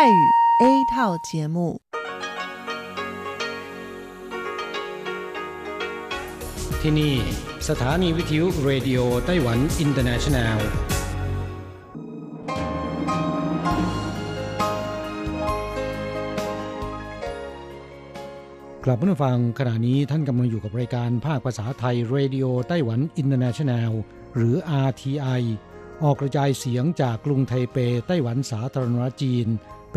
泰语 A 套节目ที่นี่สถานีวิทยุเรดิโอไต้หวันอินเตอร์เนชั่นแนลกลับมาฟังขณะนี้ท่านกำลังอยู่กับรายการภาคภาษาไทยเรดิโอไต้หวันอินเตอร์เนชั่นแนลหรือ RTI ออกกระจายเสียงจากกรุงไทเปไต้หวันสาธารณรัฐจีนเ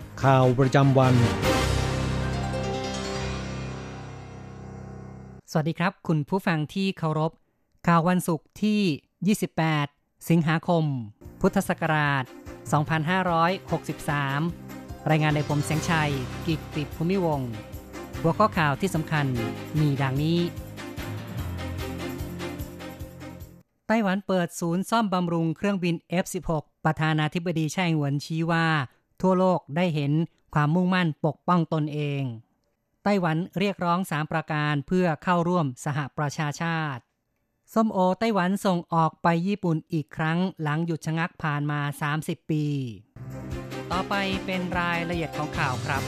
ข่าวประจำวันสวัสดีครับคุณผู้ฟังที่เคารพข่าววันศุกร์ที่28สิงหาคมพุทธศักราช2563รายงานโดยผมแสงชัยกิตติภูมิวงศ์หัวข้อข่าวที่สำคัญมีดังนี้ไต้หวันเปิดศูนย์ซ่อมบำรุงเครื่องบิน F-16 ประธานาธิบดีไช่อิงเหวินชี้ว่าทั่วโลกได้เห็นความมุ่งมั่นปกป้องตนเองไต้หวันเรียกร้อง3ประการเพื่อเข้าร่วมสหประชาชาติส้มโอไต้หวันส่งออกไปญี่ปุ่นอีกครั้งหลังหยุดชะงักผ่านมา30ปีต่อไปเป็นรายละเอียดของข่าวครับ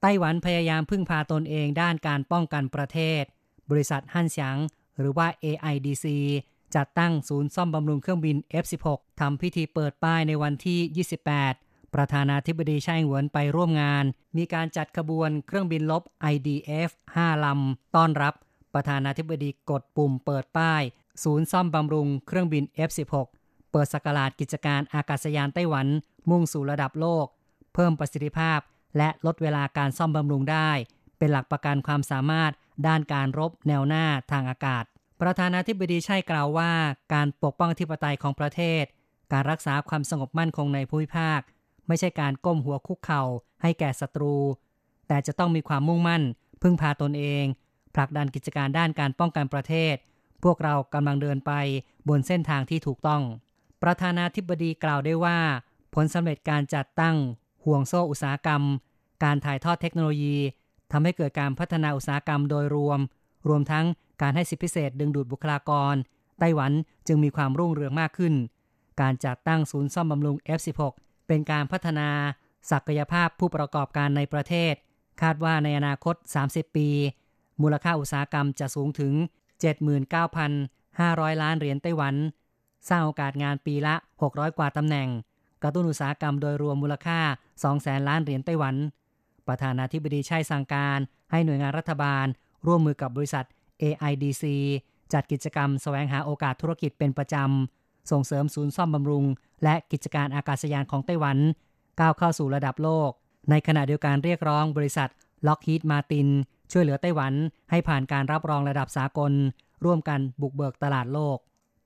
ไต้หวันพยายามพึ่งพาตนเองด้านการป้องกันประเทศบริษัทฮั่นเฉียงหรือว่า AIDC จัดตั้งศูนย์ซ่อมบำรุงเครื่องบิน F-16 ทำพิธีเปิดป้ายในวันที่28ประธานาธิบดีไช่อิงเหวินไปร่วมงานมีการจัดขบวนเครื่องบินรบ IDF 5 ลำต้อนรับประธานาธิบดีกดปุ่มเปิดป้ายศูนย์ซ่อมบำรุงเครื่องบิน F-16 เปิดศักราชกิจการอากาศยานไต้หวันมุ่งสู่ระดับโลกเพิ่มประสิทธิภาพและลดเวลาการซ่อมบำรุงได้เป็นหลักประกันความสามารถด้านการรบแนวหน้าทางอากาศประธานาธิบดีไช่กล่าวว่าการปกป้องอธิปไตยของประเทศการรักษาความสงบมั่นคงในภูมิภาคไม่ใช่การก้มหัวคุกเข่าให้แก่ศัตรูแต่จะต้องมีความมุ่งมั่นพึ่งพาตนเองผลักดันกิจการด้านการป้องกันประเทศพวกเรากำลังเดินไปบนเส้นทางที่ถูกต้องประธานาธิบดีกล่าวได้ว่าผลสำเร็จการจัดตั้งห่วงโซ่อุตสาหกรรมการถ่ายทอดเทคโนโลยีทำให้เกิดการพัฒนาอุตสาหกรรมโดยรวมทั้งการให้สิทธิพิเศษดึงดูดบุคลากรไต้หวันจึงมีความรุ่งเรืองมากขึ้นการจัดตั้งศูนย์ซ่อมบำรุง F-16เป็นการพัฒนาศักยภาพผู้ประกอบการในประเทศคาดว่าในอนาคต30ปีมูลค่าอุตสาหกรรมจะสูงถึง 79,500 ล้านเหรียญไต้หวันสร้างโอกาสงานปีละ600กว่าตำแหน่งกระตุ้นอุตสาหกรรมโดยรวมมูลค่า 200,000 ล้านเหรียญไต้หวันประธานาธิบดีไช่สั่งการให้หน่วยงานรัฐบาลร่วมมือกับบริษัท AIDC จัดกิจกรรมแสวงหาโอกาสธุรกิจเป็นประจำส่งเสริมศูนย์ซ่อมบำรุงและกิจการอากาศยานของไต้หวันก้าวเข้าสู่ระดับโลกในขณะเดียวกันเรียกร้องบริษัท Lockheed Martin ช่วยเหลือไต้หวันให้ผ่านการรับรองระดับสากลร่วมกันบุกเบิกตลาดโลก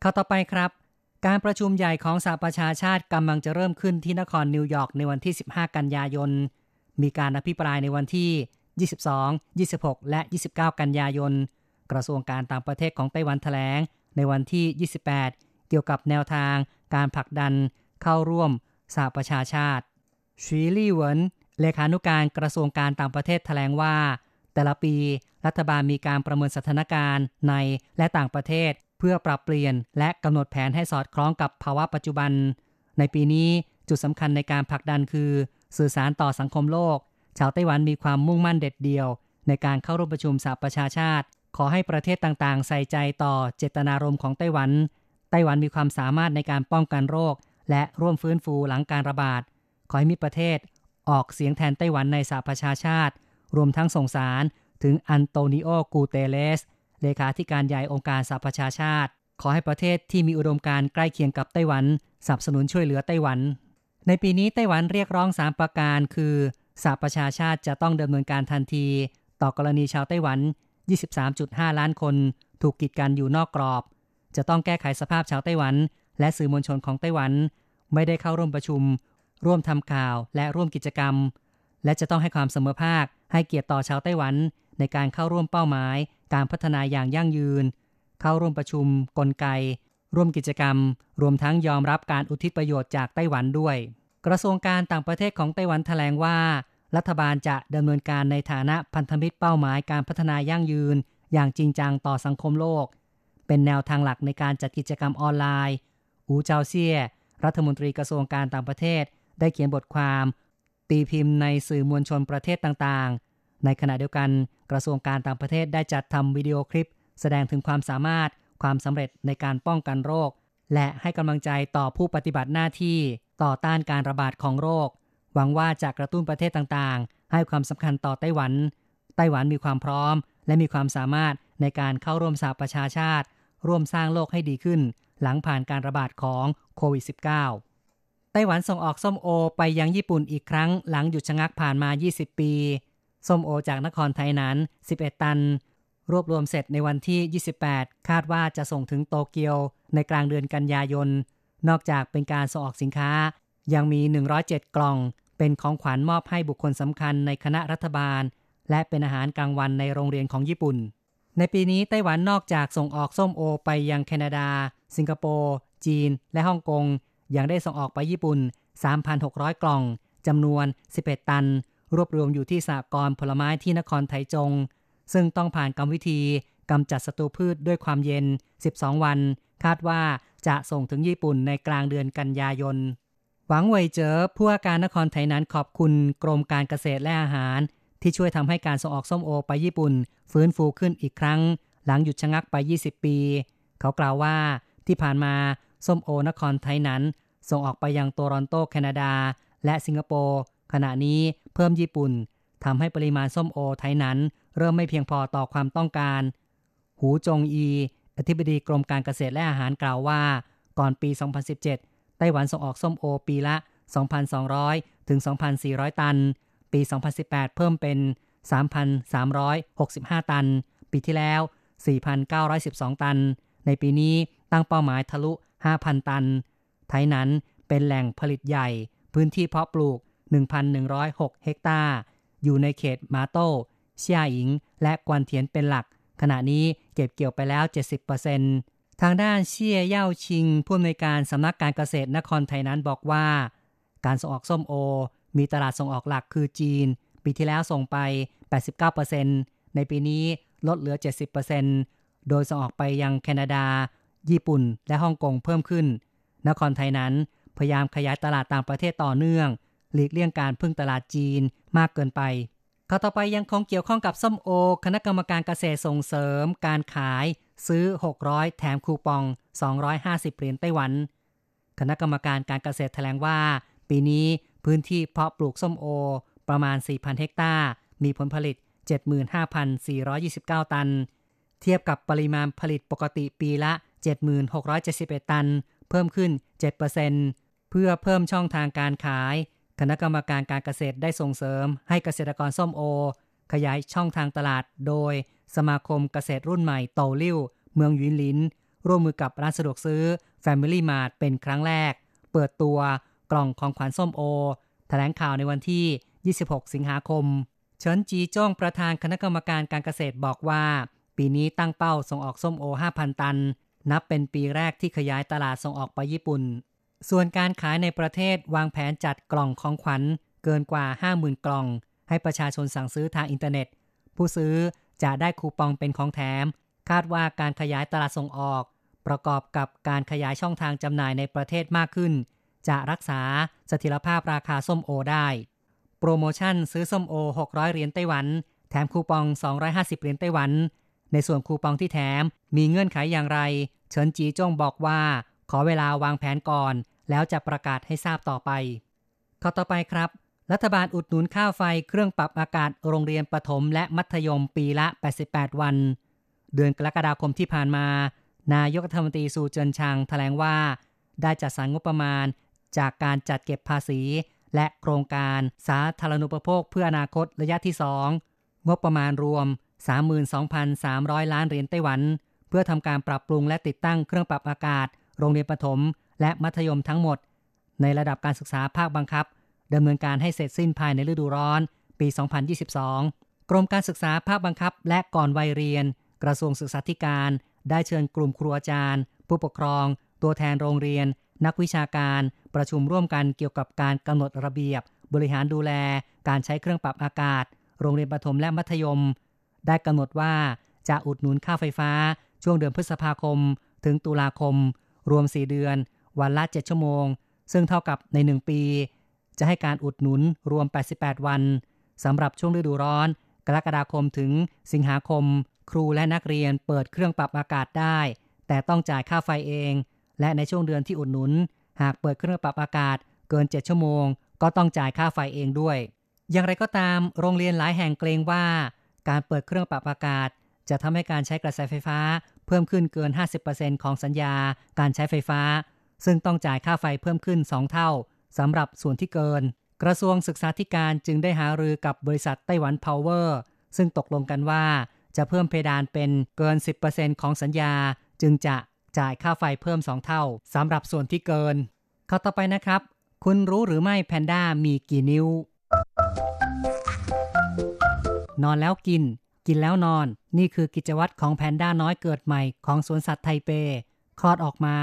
ข่าวต่อไปครับการประชุมใหญ่ของสหประชาชาติกำลังจะเริ่มขึ้นที่นครนิวยอร์กในวันที่15กันยายนมีการอภิปรายในวันที่22 26และ29กันยายนกระทรวงการต่างประเทศของไต้หวันแถลงในวันที่28เกี่ยวกับแนวทางการผลักดันเข้าร่วมสหประชาชาติชีลี่เหวินเลขานุการกระทรวงการต่างประเทศแถลงว่าแต่ละปีรัฐบาลมีการประเมินสถานการณ์ในและต่างประเทศเพื่อปรับเปลี่ยนและกำหนดแผนให้สอดคล้องกับภาวะปัจจุบันในปีนี้จุดสำคัญในการผลักดันคือสื่อสารต่อสังคมโลกชาวไต้หวันมีความมุ่งมั่นเด็ดเดี่ยวในการเข้าร่วมประชุมสหประชาชาติขอให้ประเทศต่างๆใส่ใจต่อเจตนารมณ์ของไต้หวันมีความสามารถในการป้องกันโรคและร่วมฟื้นฟูหลังการระบาดขอให้มีประเทศออกเสียงแทนไต้หวันในสหประชาชาติรวมทั้งส่งสารถึงอันโตนิโอกูเตเรสเลขาธิการใหญ่องค์การสหประชาชาติขอให้ประเทศที่มีอุดมการณ์ใกล้เคียงกับไต้หวันสนับสนุนช่วยเหลือไต้หวันในปีนี้ไต้หวันเรียกร้อง3ประการคือสหประชาชาติจะต้องดำเนินการทันทีต่อกรณีชาวไต้หวัน 23.5 ล้านคนถูกกีดกันอยู่นอกกรอบจะต้องแก้ไขสภาพชาวไต้หวันและสื่อมวลชนของไต้หวันไม่ได้เข้าร่วมประชุม ร่วมทำข่าวและร่วมกิจกรรมและจะต้องให้ความเสมอภาคให้เกียรติต่อชาวไต้หวันในการเข้าร่วมเป้าหมายการพัฒนาอย่างยั่งยืนเข้าร่วมประชุมกลไกร่วมกิจกรรมรวมทั้งยอมรับการอุทิศประโยชน์จากไต้หวันด้วยกระทรวงการต่างประเทศของไต้หวันแถลงว่ารัฐบาลจะดำเนินการในฐานะพันธมิตรเป้าหมายการพัฒนายั่งยืนอย่างจริงจังต่อสังคมโลกเป็นแนวทางหลักในการจัดกิจกรรมออนไลน์อูเจาเซี่ยรัฐมนตรีกระทรวงการต่างประเทศได้เขียนบทความตีพิมพ์ในสื่อมวลชนประเทศต่างๆในขณะเดียวกันกระทรวงการต่างประเทศได้จัดทำวิดีโอคลิปแสดงถึงความสามารถความสำเร็จในการป้องกันโรคและให้กำลังใจต่อผู้ปฏิบัติหน้าที่ต่อต้านการระบาดของโรคหวังว่าจะกระตุ้นประเทศต่างๆให้ความสำคัญต่อไต้หวันมีความพร้อมและมีความสามารถในการเข้าร่วมสหประชาชาติร่วมสร้างโลกให้ดีขึ้นหลังผ่านการระบาดของโควิด -19 ไต้หวันส่งออกส้มโอไปยังญี่ปุ่นอีกครั้งหลังหยุดชะงักผ่านมา20ปีส้มโอจากนครไทหนาน11ตันรวบรวมเสร็จในวันที่28คาดว่าจะส่งถึงโตเกียวในกลางเดือนกันยายนนอกจากเป็นการส่งออกสินค้ายังมี107กล่องเป็นของขวัญมอบให้บุคคลสำคัญในคณะรัฐบาลและเป็นอาหารกลางวันในโรงเรียนของญี่ปุ่นในปีนี้ไต้หวันนอกจากส่งออกส้มโอไปยังแคนาดาสิงคโปร์จีนและฮ่องกงยังได้ส่งออกไปญี่ปุ่น 3,600 กล่องจำนวน11ตันรวบรวมอยู่ที่สหกรณ์ผลไม้ที่นครไทจงซึ่งต้องผ่านกรรมวิธีกำจัดศัตรูพืชด้วยความเย็น12วันคาดว่าจะส่งถึงญี่ปุ่นในกลางเดือนกันยายนหวังเว่ยเจ๋อผู้ว่าการนครไทหนานขอบคุณกรมการเกษตรและอาหารที่ช่วยทำให้การส่งออกส้มโอไปญี่ปุ่นฟื้นฟูขึ้นอีกครั้งหลังหยุดชะงักไป20ปีเขากล่าวว่าที่ผ่านมาส้มโอนครไทหนานส่งออกไปยังโตรอนโตแคนาดาและสิงคโปร์ขณะนี้เพิ่มญี่ปุ่นทำให้ปริมาณส้มโอไทหนานเริ่มไม่เพียงพอต่อความต้องการหูจงอีอธิบดีกรมการเกษตรและอาหารกล่าวว่าก่อนปี2017ไต้หวันส่งออกส้มโอปีละ 2,200 ถึง 2,400 ตันปี2018เพิ่มเป็น 3,365 ตันปีที่แล้ว 4,912 ตันในปีนี้ตั้งเป้าหมายทะลุ 5,000 ตันไทยนั้นเป็นแหล่งผลิตใหญ่พื้นที่เพาะปลูก 1,106 เฮกตาร์อยู่ในเขตมาโต้เซียหญิงและกวนเทียนเป็นหลักขณะนี้เก็บเกี่ยวไปแล้ว 70% ทางด้านเชี่ยเย่าชิงผู้อำนวยการสำนักการเกษตรนครไทยนั้นบอกว่าการส่งออกส้มโอมีตลาดส่งออกหลักคือจีนปีที่แล้วส่งไป 89% ในปีนี้ลดเหลือ 70% โดยส่งออกไปยังแคนาดาญี่ปุ่นและฮ่องกงเพิ่มขึ้นนครไทยนั้นพยายามขยายตลาดต่างประเทศต่อเนื่องหลีกเลี่ยงการพึ่งตลาดจีนมากเกินไปข่าวต่อไปยังคงเกี่ยวข้องกับส้มโอคณะกรรมการเกษตรส่งเสริมการขายซื้อ600แถมคูปอง250เหรียญไต้หวันคณะกรรมการการเกษตรแถลงว่าปีนี้พื้นที่เพาะปลูกส้มโอประมาณ 4,000 เฮกตาร์มีผลผลิต 75,429 ตันเทียบกับปริมาณผลิตปกติปีละ 7,671 ตันเพิ่มขึ้น 7% เพื่อเพิ่มช่องทางการขายคณะกรรมการการเกษตรได้ส่งเสริมให้เกษตรกรส้มโอขยายช่องทางตลาดโดยสมาคมเกษตรรุ่นใหม่เตาลิ่วเมืองหยินหลินร่วมมือกับร้านสะดวกซื้อ Family Mart เป็นครั้งแรกเปิดตัวกล่องของขวัญส้มโอแถลงข่าวในวันที่26สิงหาคมเฉินจีจ้องประธานคณะกรรมการการเกษตรบอกว่าปีนี้ตั้งเป้าส่งออกส้มโอ 5,000 ตันนับเป็นปีแรกที่ขยายตลาดส่งออกไปญี่ปุ่นส่วนการขายในประเทศวางแผนจัดกล่องของขวัญเกินกว่า 50,000 กล่องให้ประชาชนสั่งซื้อทางอินเทอร์เน็ตผู้ซื้อจะได้คูปองเป็นของแถมคาดว่าการขยายตลาดส่งออกประกอบกับการขยายช่องทางจำหน่ายในประเทศมากขึ้นจะรักษาเสถียรภาพราคาส้มโอได้โปรโมชั่นซื้อส้มโอ600เหรียญไต้หวันแถมคูปอง250เหรียญไต้หวันในส่วนคูปองที่แถมมีเงื่อนไขอย่างไรเฉินจีจ้งบอกว่าขอเวลาวางแผนก่อนแล้วจะประกาศให้ทราบต่อไปข้อต่อไปครับรัฐบาลอุดหนุนค่าไฟเครื่องปรับอากาศโรงเรียนประถมและมัธยมปีละ88วันเดือนกรกฎาคมที่ผ่านมานายกรัฐมนตรีซูเจินชางแถลงว่าได้จัดสรรงบประมาณจากการจัดเก็บภาษีและโครงการสาธารณูปโภคเพื่ออนาคตระยะที่2งบประมาณรวม 32,300 ล้านเหรียญไต้หวันเพื่อทำการปรับปรุงและติดตั้งเครื่องปรับอากาศโรงเรียนประถมและมัธยมทั้งหมดในระดับการศึกษาภาคบังคับ ดำเนินการให้เสร็จสิ้นภายในฤดูร้อนปี2022กรมการศึกษาภาคบังคับและก่อนวัยเรียนกระทรวงศึกษาธิการได้เชิญกลุ่มครูอาจารย์ผู้ปกครองตัวแทนโรงเรียนนักวิชาการประชุมร่วมกันเกี่ยวกับการกำหนดระเบียบบริหารดูแลการใช้เครื่องปรับอากาศโรงเรียนประถมและมัธยมได้กำหนดว่าจะอุดหนุนค่าไฟฟ้าช่วงเดือนพฤษภาคมถึงตุลาคมรวม4เดือนวันละ7ชั่วโมงซึ่งเท่ากับใน1ปีจะให้การอุดหนุนรวม88วันสำหรับช่วงฤดูร้อนกรกฎาคมถึงสิงหาคมครูและนักเรียนเปิดเครื่องปรับอากาศได้แต่ต้องจ่ายค่าไฟเองและในช่วงเดือนที่อุดหนุนหากเปิดเครื่องปรับอากาศเกิน7ชั่วโมงก็ต้องจ่ายค่าไฟเองด้วยอย่างไรก็ตามโรงเรียนหลายแห่งเกรงว่าการเปิดเครื่องปรับอากาศจะทำให้การใช้กระแสไฟฟ้าเพิ่มขึ้นเกิน 50% ของสัญญาการใช้ไฟฟ้าซึ่งต้องจ่ายค่าไฟเพิ่มขึ้น2เท่าสำหรับส่วนที่เกินกระทรวงศึกษาธิการจึงได้หารือกับบริษัทไต้หวันพาวเวอร์ซึ่งตกลงกันว่าจะเพิ่มเพดานเป็นเกิน 10% ของสัญญาจึงจะจ่ายค่าไฟเพิ่ม2เท่าสำหรับส่วนที่เกินข้อต่อไปนะครับคุณรู้หรือไม่แพนด้ามีกี่นิ้วนอนแล้วกินกินแล้วนอนนี่คือกิจวัตรของแพนด้าน้อยเกิดใหม่ของสวนสัตว์ไทเปคลอดออกมา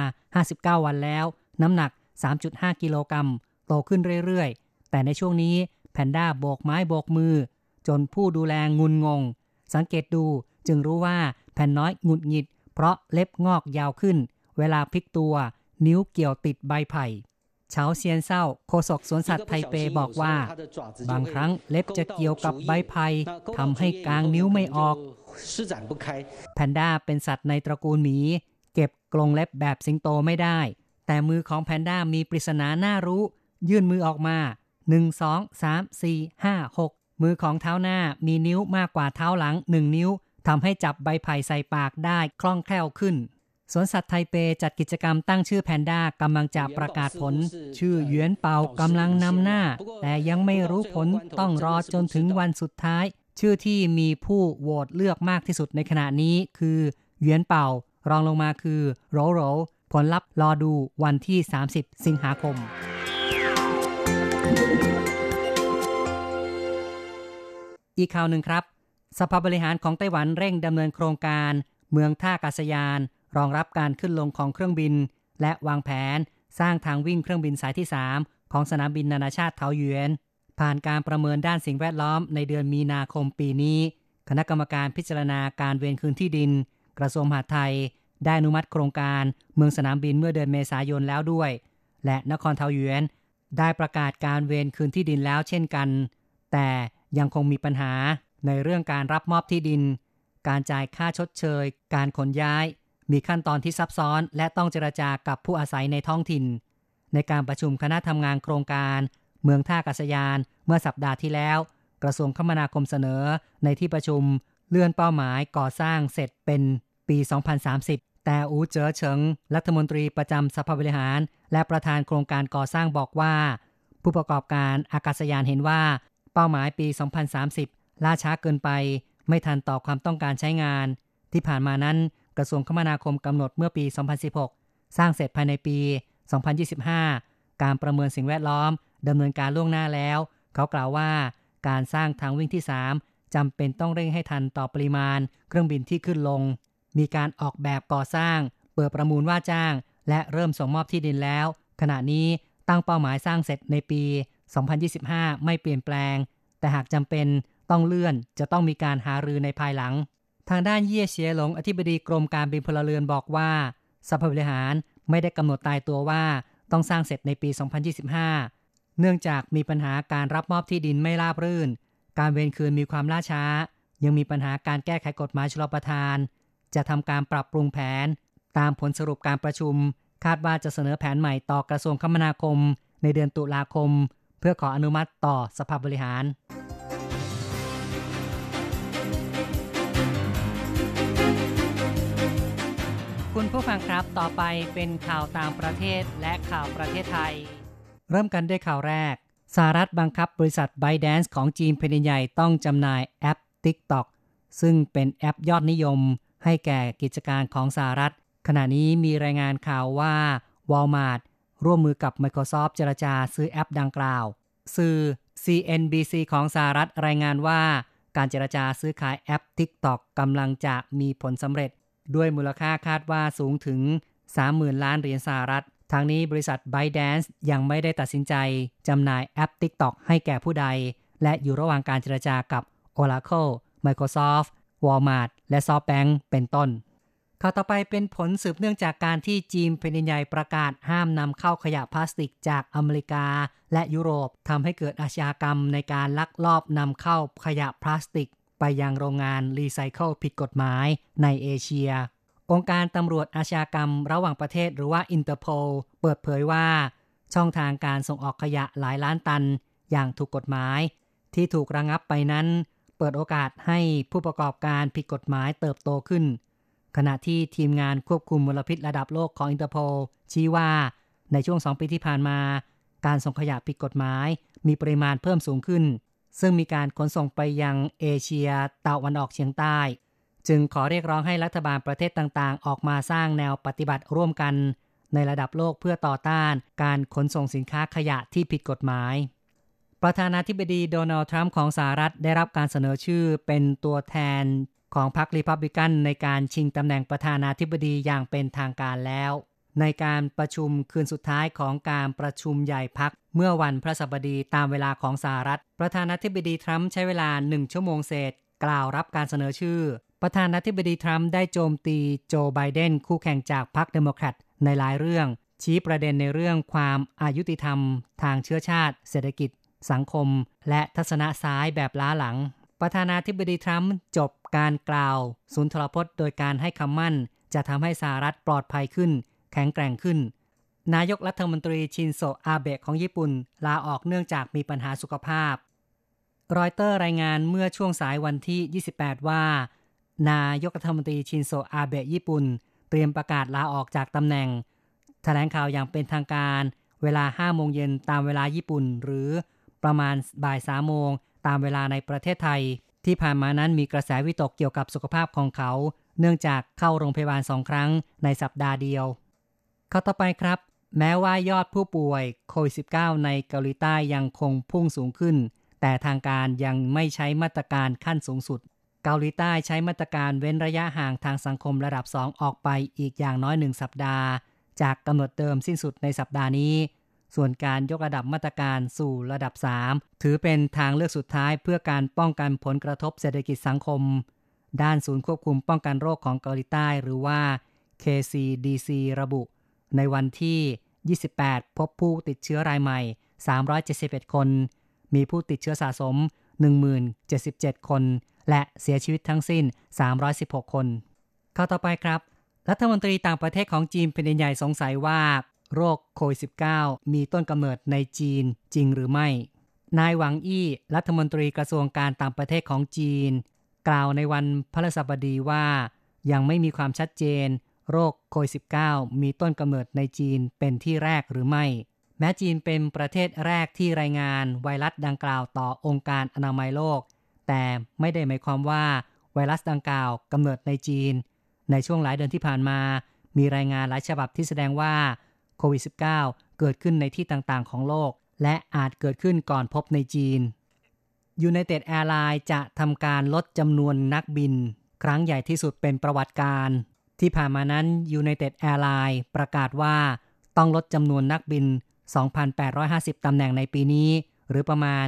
59วันแล้วน้ำหนัก 3.5 กิโลกรัมโตขึ้นเรื่อยๆแต่ในช่วงนี้แพนด้าโบกไม้โบกมือจนผู้ดูแลงุนงงสังเกตดูจึงรู้ว่าแพนน้อยหงุดหงิดเพราะเล็บงอกยาวขึ้นเวลาพลิกตัวนิ้วเกี่ยวติดใบไผ่เฉาเซียนเซ้าโฆษกสวนสัตว์ไทเปบอกว่าบางครั้งเล็บจะเกี่ยวกับใบไผ่ทำให้กางนิ้วไม่ออกแพนด้าเป็นสัตว์ในตระกูลหมีเก็บกรงเล็บแบบสิงโตไม่ได้แต่มือของแพนด้ามีปริศนาน่ารู้ยื่นมือออกมา1 2 3 4 5 6มือของเท้าหน้ามีนิ้วมากกว่าเท้าหลัง1นิ้วทำให้จับใบไผ่ใส่ปากได้คล่องแคล่วขึ้นสวนสัตว์ไทเปจัดกิจกรรมตั้งชื่อแพนด้ากำลังจะประกาศผลชื่อเหวียนเปากำลังนำหน้าแต่ยังไม่รู้ผลต้องรอจนถึงวันสุดท้ายชื่อที่มีผู้โหวตเลือกมากที่สุดในขณะนี้คือเหวียนเปารองลงมาคือโรโรผลลัพธ์รอดูวันที่30สิงหาคมอีกข่าวหนึ่งครับสภาบริหารของไต้หวันเร่งดำเนินโครงการเมืองท่าอากาศยานรองรับการขึ้นลงของเครื่องบินและวางแผนสร้างทางวิ่งเครื่องบินสายที่3ของสนามบินนานาชาติเถาหยวนผ่านการประเมินด้านสิ่งแวดล้อมในเดือนมีนาคมปีนี้คณะกรรมการพิจารณาการเวรคืนที่ดินกระทรวงมหาดไทยได้อนุมัติโครงการเมืองสนามบินเมื่อเดือนเมษายนแล้วด้วยและนครเถาหยวนได้ประกาศการเวรคืนที่ดินแล้วเช่นกันแต่ยังคงมีปัญหาในเรื่องการรับมอบที่ดินการจ่ายค่าชดเชยการขนย้ายมีขั้นตอนที่ซับซ้อนและต้องเจรจากับผู้อาศัยในท้องถิ่นในการประชุมคณะทำงานโครงการเมืองท่าอากาศยานเมื่อสัปดาห์ที่แล้วกระทรวงคมนาคมเสนอในที่ประชุมเลื่อนเป้าหมายก่อสร้างเสร็จเป็นปี2030แต่อู๋เจ๋อเฉิงรัฐมนตรีประจำสภาบริหารและประธานโครงการก่อสร้างบอกว่าผู้ประกอบการอากาศยานเห็นว่าเป้าหมายปี2030ล่าช้าเกินไปไม่ทันต่อความต้องการใช้งานที่ผ่านมานั้นกระทรวงคมนาคมกำหนดเมื่อปี2016สร้างเสร็จภายในปี2025การประเมินสิ่งแวดล้อมดำเนินการล่วงหน้าแล้วเขากล่าวว่าการสร้างทางวิ่งที่3จำเป็นต้องเร่งให้ทันต่อปริมาณเครื่องบินที่ขึ้นลงมีการออกแบบก่อสร้างเปิดประมูลว่าจ้างและเริ่มส่งมอบที่ดินแล้วขณะนี้ตั้งเป้าหมายสร้างเสร็จในปี2025ไม่เปลี่ยนแปลงแต่หากจำเป็นต้องเลื่อนจะต้องมีการหารือในภายหลังทางด้านเยี่ยเฉียหลงอธิบดีกรมการบินพลเรือนบอกว่าสภาบริหารไม่ได้กำหนดตายตัวว่าต้องสร้างเสร็จในปี2025เนื่องจากมีปัญหาการรับมอบที่ดินไม่ราบรื่นการเวรคืนมีความล่าช้ายังมีปัญหาการแก้ไขกฎหมายชลประทานจะทำการปรับปรุงแผนตามผลสรุปการประชุมคาดว่าจะเสนอแผนใหม่ต่อกระทรวงคมนาคมในเดือนตุลาคมเพื่อขออนุมัติต่อสภาบริหารคุณผู้ฟังครับต่อไปเป็นข่าวต่างประเทศและข่าวประเทศไทยเริ่มกันด้วยข่าวแรกสหรัฐบังคับบริษัท ByteDance ของจีนแผ่นใหญ่ต้องจำหน่ายแอป TikTok ซึ่งเป็นแอปยอดนิยมให้แก่กิจการของสหรัฐขณะนี้มีรายงานข่าวว่า Walmart ร่วมมือกับ Microsoft เจรจาซื้อแอปดังกล่าว สื่อ CNBC ของสหรัฐรายงานว่าการเจรจาซื้อขายแอป TikTok กำลังจะมีผลสำเร็จด้วยมูลค่าคาดว่าสูงถึง 30,000 ล้านเหรียญสหรัฐทางนี้บริษัท ByteDance ยังไม่ได้ตัดสินใจจำหน่ายแอป TikTok ให้แก่ผู้ใดและอยู่ระหว่างการเจรจากับ Oracle, Microsoft, Walmart และ SoftBank เป็นต้นข่าวต่อไปเป็นผลสืบเนื่องจากการที่จีนแผ่นดินใหญ่ประกาศห้ามนำเข้าขยะพลาสติกจากอเมริกาและยุโรปทำให้เกิดอาชญากรรมในการลักลอบนำเข้าขยะพลาสติกไปยังโรงงานรีไซเคิลผิดกฎหมายในเอเชียองค์การตำรวจอาชญากรรมระหว่างประเทศหรือว่า Interpol เปิดเผยว่าช่องทางการส่งออกขยะหลายล้านตันอย่างถูกกฎหมายที่ถูกระงับไปนั้นเปิดโอกาสให้ผู้ประกอบการผิดกฎหมายเติบโตขึ้นขณะที่ทีมงานควบคุมมลพิษระดับโลกของ Interpol ชี้ว่าในช่วง2ปีที่ผ่านมาการส่งขยะผิดกฎหมายมีปริมาณเพิ่มสูงขึ้นซึ่งมีการขนส่งไปยังเอเชียตะวันออกเฉียงใต้จึงขอเรียกร้องให้รัฐบาลประเทศต่างๆออกมาสร้างแนวปฏิบัติร่วมกันในระดับโลกเพื่อต่อต้านการขนส่งสินค้าขยะที่ผิดกฎหมายประธานาธิบดีโดนัลด์ทรัมป์ของสหรัฐได้รับการเสนอชื่อเป็นตัวแทนของพรรครีพับลิกันในการชิงตำแหน่งประธานาธิบดีอย่างเป็นทางการแล้วในการประชุมคืนสุดท้ายของการประชุมใหญ่พรรคเมื่อวันพฤหัสบดีตามเวลาของสหรัฐประธานาธิบดีทรัมป์ใช้เวลา1ชั่วโมงเศษกล่าวรับการเสนอชื่อประธานาธิบดีทรัมป์ได้โจมตีโจไบเดนคู่แข่งจากพรรคเดโมแครตในหลายเรื่องชี้ประเด็นในเรื่องความอายุติธรรมทางเชื้อชาติเศรษฐกิจสังคมและทัศนะซ้ายแบบล้าหลังประธานาธิบดีทรัมป์จบการกล่าวสุนทรพจน์โดยการให้คำมั่นจะทำให้สหรัฐปลอดภัยขึ้นแข็งแกร่งขึ้นนายกรัฐมนตรีชินโซอาเบะของญี่ปุ่นลาออกเนื่องจากมีปัญหาสุขภาพรอยเตอร์รายงานเมื่อช่วงสายวันที่28ว่านายกรัฐมนตรีชินโซอาเบะญี่ปุ่นเตรียมประกาศลาออกจากตำแหน่งแถลงข่าวอย่างเป็นทางการเวลา 5:00 น.ตามเวลาญี่ปุ่นหรือประมาณ 3:00 น.ตามเวลาในประเทศไทยที่ผ่านมานั้นมีกระแสวิตกเกี่ยวกับสุขภาพของเขาเนื่องจากเข้าโรงพยาบาล2ครั้งในสัปดาห์เดียวข้อต่อไปครับแม้ว่ายอดผู้ป่วยโควิด -19 ในเกาหลีใต้ยังคงพุ่งสูงขึ้นแต่ทางการยังไม่ใช้มาตรการขั้นสูงสุดเกาหลีใต้ใช้มาตรการเว้นระยะห่างทางสังคมระดับ2ออกไปอีกอย่างน้อย1สัปดาห์จากกำหนดเดิมสิ้นสุดในสัปดาห์นี้ส่วนการยกระดับมาตรการสู่ระดับ3ถือเป็นทางเลือกสุดท้ายเพื่อการป้องกันผลกระทบเศรษฐกิจสังคมด้านศูนย์ควบคุมป้องกันโรคของเกาหลีใต้หรือว่า KCDC ระบุในวันที่28พบผู้ติดเชื้อรายใหม่371คนมีผู้ติดเชื้อสะสม 10,077 คนและเสียชีวิตทั้งสิ้น316คนข้อต่อไปครับรัฐมนตรีต่างประเทศของจีนเป็นใหญ่สงสัยว่าโรคโควิด -19 มีต้นกำเนิดในจีนจริงหรือไม่นายหวังอี้รัฐมนตรีกระทรวงการต่างประเทศของจีนกล่าวในวันพฤหัสบดีว่ายังไม่มีความชัดเจนโรคโควิด -19 มีต้นกำเนิดในจีนเป็นที่แรกหรือไม่แม้จีนเป็นประเทศแรกที่รายงานไวรัสดังกล่าวต่อองค์การอนามัยโลกแต่ไม่ได้หมายความว่าไวรัสดังกล่าวกำเนิดในจีนในช่วงหลายเดือนที่ผ่านมามีรายงานหลายฉบับที่แสดงว่าโควิด -19 เกิดขึ้นในที่ต่างๆของโลกและอาจเกิดขึ้นก่อนพบในจีน United Airlines จะทำการลดจำนวนนักบินครั้งใหญ่ที่สุดเป็นประวัติการที่ผ่านมานั้น United Airlines ประกาศว่าต้องลดจำนวนนักบิน 2,850 ตำแหน่งในปีนี้หรือประมาณ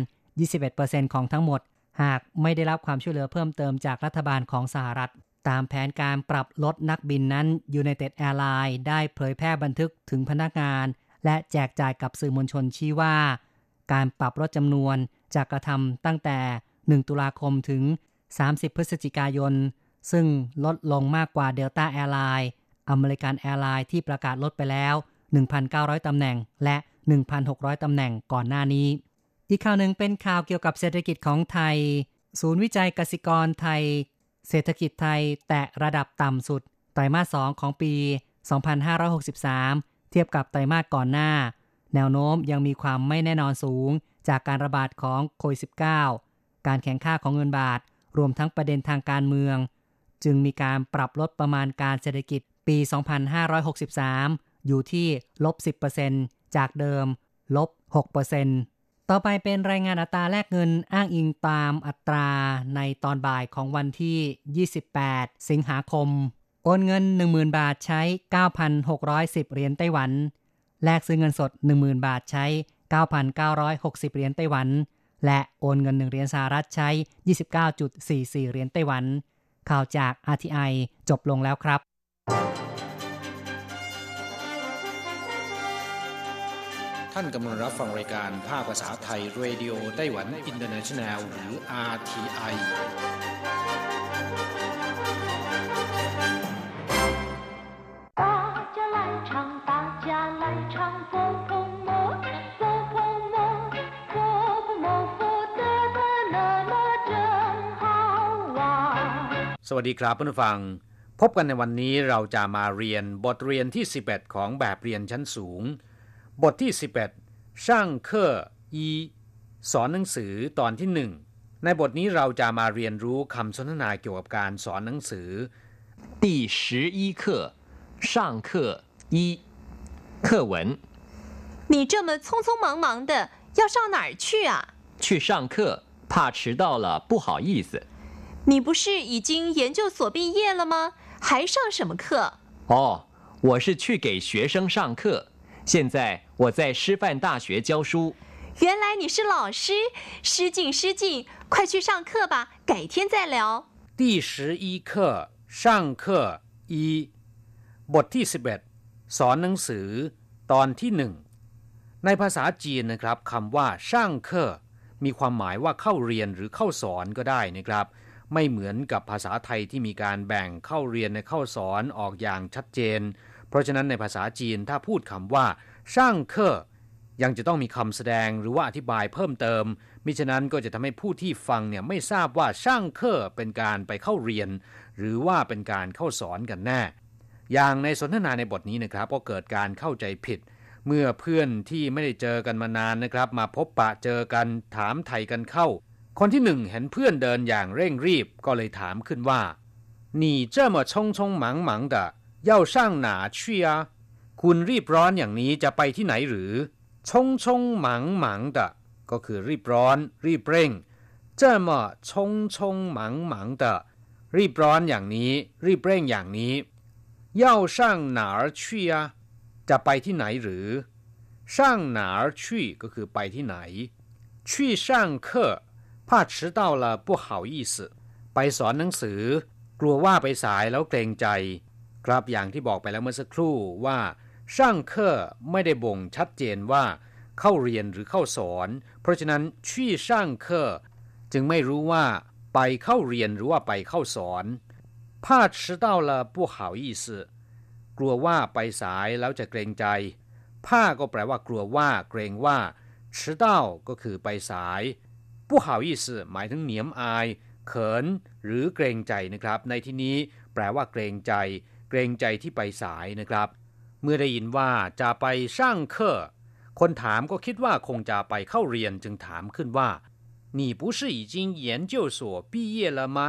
21% ของทั้งหมดหากไม่ได้รับความช่วยเหลือเพิ่มเติมจากรัฐบาลของสหรัฐตามแผนการปรับลดนักบินนั้น United Airlines ได้เผยแพร่บันทึกถึงพนักงานและแจกจ่ายกับสื่อมวลชนชี้ว่าการปรับลดจำนวนจะกระทำตั้งแต่1ตุลาคมถึง30พฤศจิกายนซึ่งลดลงมากกว่า Delta Airlines อเมริกัน Airlines ที่ประกาศลดไปแล้ว 1,900 ตำแหน่งและ 1,600 ตำแหน่งก่อนหน้านี้อีกข่าวหนึ่งเป็นข่าวเกี่ยวกับเศรษฐกิจของไทยศูนย์วิจัยกสิกรไทยเศรษฐกิจไทยแตะระดับต่ำสุดไตรมาส2ของปี2563เทียบกับไตรมาสก่อนหน้าแนวโน้มยังมีความไม่แน่นอนสูงจากการระบาดของโควิด -19 การแข่งข้าของเงินบาทรวมทั้งประเด็นทางการเมืองจึงมีการปรับลดประมาณการเศรษฐกิจปี2563อยู่ที่ -10% จากเดิม -6% ต่อไปเป็นรายงานอัตราแลกเงินอ้างอิงตามอัตราในตอนบ่ายของวันที่28สิงหาคมโอนเงิน 10,000 บาทใช้ 9,610 เหรียญไต้หวันแลกซื้อเงินสด 10,000 บาทใช้ 9,960 เหรียญไต้หวันและโอนเงิน1เหรียญสหรัฐใช้ 29.44 เหรียญไต้หวันข่าวจาก RTI จบลงแล้วครับท่านกำลังรับฟังรายการภาคภาษาไทยเรดิโอไต้หวันอินเตอร์เนชั่นแนลหรือ RTIสวัสดีครับเพื่อนผู้ฟังพบกันในวันนี้เราจะมาเรียนบทเรียนที่11ของแบบเรียนชั้นสูงบทที่11ช่างเคออีสอนหนังสือตอนที่1ในบทนี้เราจะมาเรียนรู้คำสนทนาเกี่ยวกับการสอนหนังสือที่11课上课一课文你这么匆匆忙忙的要上哪儿去啊去上课怕迟到了不好意思你不是已经研究所毕业了吗？还上什么课？哦，我是去给学生上课。现在我在师范大学教书。原来你是老师，失敬失敬，快去上课吧，改天再聊。第十一课上课一บทที่11สอนหนังสือตอนที่1ในภาษาจีนนะครับคำว่าช่างเคอมีความหมายว่าเข้าเรียนหรือเข้าสอนก็ได้นะครับไม่เหมือนกับภาษาไทยที่มีการแบ่งเข้าเรียนในเข้าสอนออกอย่างชัดเจนเพราะฉะนั้นในภาษาจีนถ้าพูดคำว่าช่างเคอยังจะต้องมีคำแสดงหรือว่าอธิบายเพิ่มเติมมิฉะนั้นก็จะทำให้ผู้ที่ฟังเนี่ยไม่ทราบว่าช่างเคอเป็นการไปเข้าเรียนหรือว่าเป็นการเข้าสอนกันแน่อย่างในสนทนาในบทนี้นะครับก็เกิดการเข้าใจผิดเมื่อเพื่อนที่ไม่ได้เจอกันมานานนะครับมาพบปะเจอกันถามไถ่กันเข้าคนที่หนึ่งเห็นเพื่อนเดินอย่างเร่งรีบก็เลยถามขึ้นว่า你这么匆匆忙忙的要上哪去啊คุณรีบร้อนอย่างนี้จะไปที่ไหนหรือ匆匆忙忙的ก็คือรีบร้อนรีบเร่ง这么匆匆忙忙的รีบร้อนอย่างนี้รีบเร่งอย่างนี้要上哪去啊จะไปที่ไหนหรือ上哪去ก็คือไปที่ไหน去上课怕迟到了不好意思ไปสอนหนังสือกลัวว่าไปสายแล้วเกรงใจครับอย่างที่บอกไปแล้วเมื่อสักครู่ว่าช่างเคอไม่ได้บ่งชัดเจนว่าเข้าเรียนหรือเข้าสอนเพราะฉะนั้นชี่ช่างเคอจึงไม่รู้ว่าไปเข้าเรียนหรือว่าไปเข้าสอน怕迟到了不好意思กลัวว่าไปสายแล้วจะเกรงใจผ้าก็แปลว่ากลัวว่าเกรงว่า迟到ก็คือไปสาย不好意思หมายถึงเหนียมอายเขินหรือเกรงใจนะครับในที่นี้แปลว่าเกรงใจเกรงใจที่ไปสายนะครับเมื่อได้ยินว่าจะไปช่างเคอคนถามก็คิดว่าคงจะไปเข้าเรียนจึงถามขึ้นว่า你不是已经研究所毕业了吗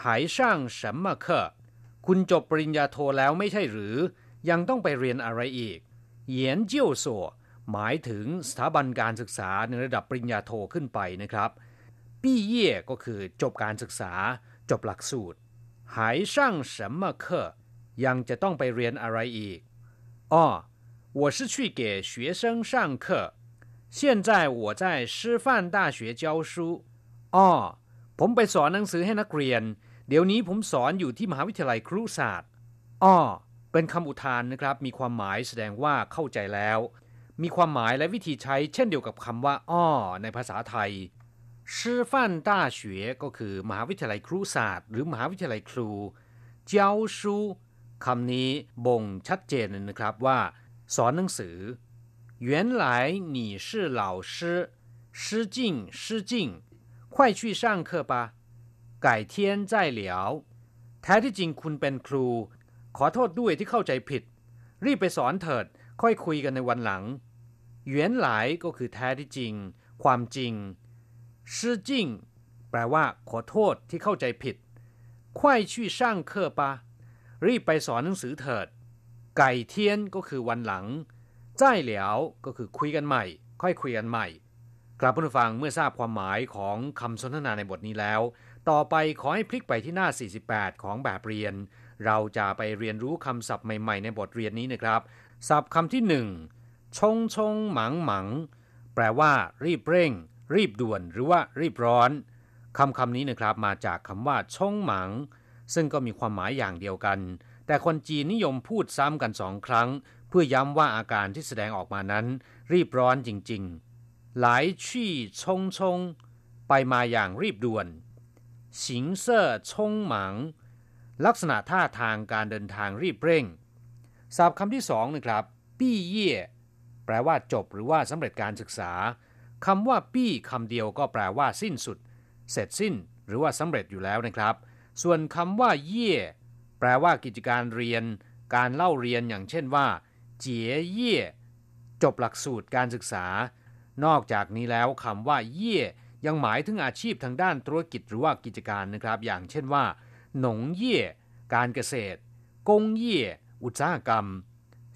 还上什么课คุณจบปริญญาโทแล้วไม่ใช่หรือยังต้องไปเรียนอะไรอีกเยียนเจียวโซหมายถึงสถาบันการศึกษาในระดับปริญญาโทขึ้นไปนะครับปี่เย่ก็คือจบการศึกษาจบหลักสูตรหายช่าง什么课ยังจะต้องไปเรียนอะไรอีกอ๋อ我是去给学生上课现在我在师范大学教书อ๋อผมไปสอนหนังสือให้นักเรียนเดี๋ยวนี้ผมสอนอยู่ที่มหาวิทยาลัยครุศาสตร์อ้อเป็นคำอุทานนะครับมีความหมายแสดงว่าเข้าใจแล้วมีความหมายและวิธีใช้เช่นเดียวกับคำว่าอ้อในภาษาไทยชื่อฟั่นต้าเฉวยก็คือมหาวิทยาลัยครุศาสตร์หรือมหาวิทยาลัยครูเจ้าชูคำนี้บ่งชัดเจนนะครับว่าสอนหนังสือ原来你是老师失敬失敬快去上课吧ไก่เทียนใจเหลียวแท้ที่จริงคุณเป็นครูขอโทษด้วยที่เข้าใจผิดรีบไปสอนเถิดค่อยคุยกันในวันหลังเหวียนหลายก็คือแท้ที่จริงความจริงชื่อจริงแปลว่าขอโทษที่เข้าใจผิดค่อยชี่ช่างเคอปะรีบไปสอนหนังสือเถิดไก่เทียนก็คือวันหลังใจเหลียวก็คือคุยกันใหม่ค่อยคุยกันใหม่ กลับมาฟังเมื่อทราบความหมายของคำสนทนาในบทนี้แล้วต่อไปขอให้พลิกไปที่หน้า48ของแบบเรียนเราจะไปเรียนรู้คำศัพท์ใหม่ๆในบทเรียนนี้นะครับศัพท์คำที่1ชงชงหมังหมังแปลว่ารีบเร่งรีบด่วนหรือว่ารีบร้อนคำนี้นะครับมาจากคำว่าชงหมังซึ่งก็มีความหมายอย่างเดียวกันแต่คนจีนนิยมพูดซ้ำกัน2ครั้งเพื่อย้ำว่าอาการที่แสดงออกมานั้นรีบร้อนจริงๆหลายชี่ชงชงไปมาอย่างรีบด่วนสิงเซ่อชงหมังลักษณะท่าทางการเดินทางรีบเร่งศัพท์คำที่2นะครับปี้เย่แปลว่าจบหรือว่าสำเร็จการศึกษาคำว่าปี้คำเดียวก็แปลว่าสิ้นสุดเสร็จสิ้นหรือว่าสำเร็จอยู่แล้วนะครับส่วนคำว่าเย่แปลว่ากิจการเรียนการเล่าเรียนอย่างเช่นว่าเจี๋ยเย่จบหลักสูตรการศึกษานอกจากนี้แล้วคำว่าเย่ยังหมายถึงอาชีพทางด้านธุรกิจหรือว่ากิจการนะครับอย่างเช่นว่าหนงเย่การเกษตรกงเย่อุตสาหกรรม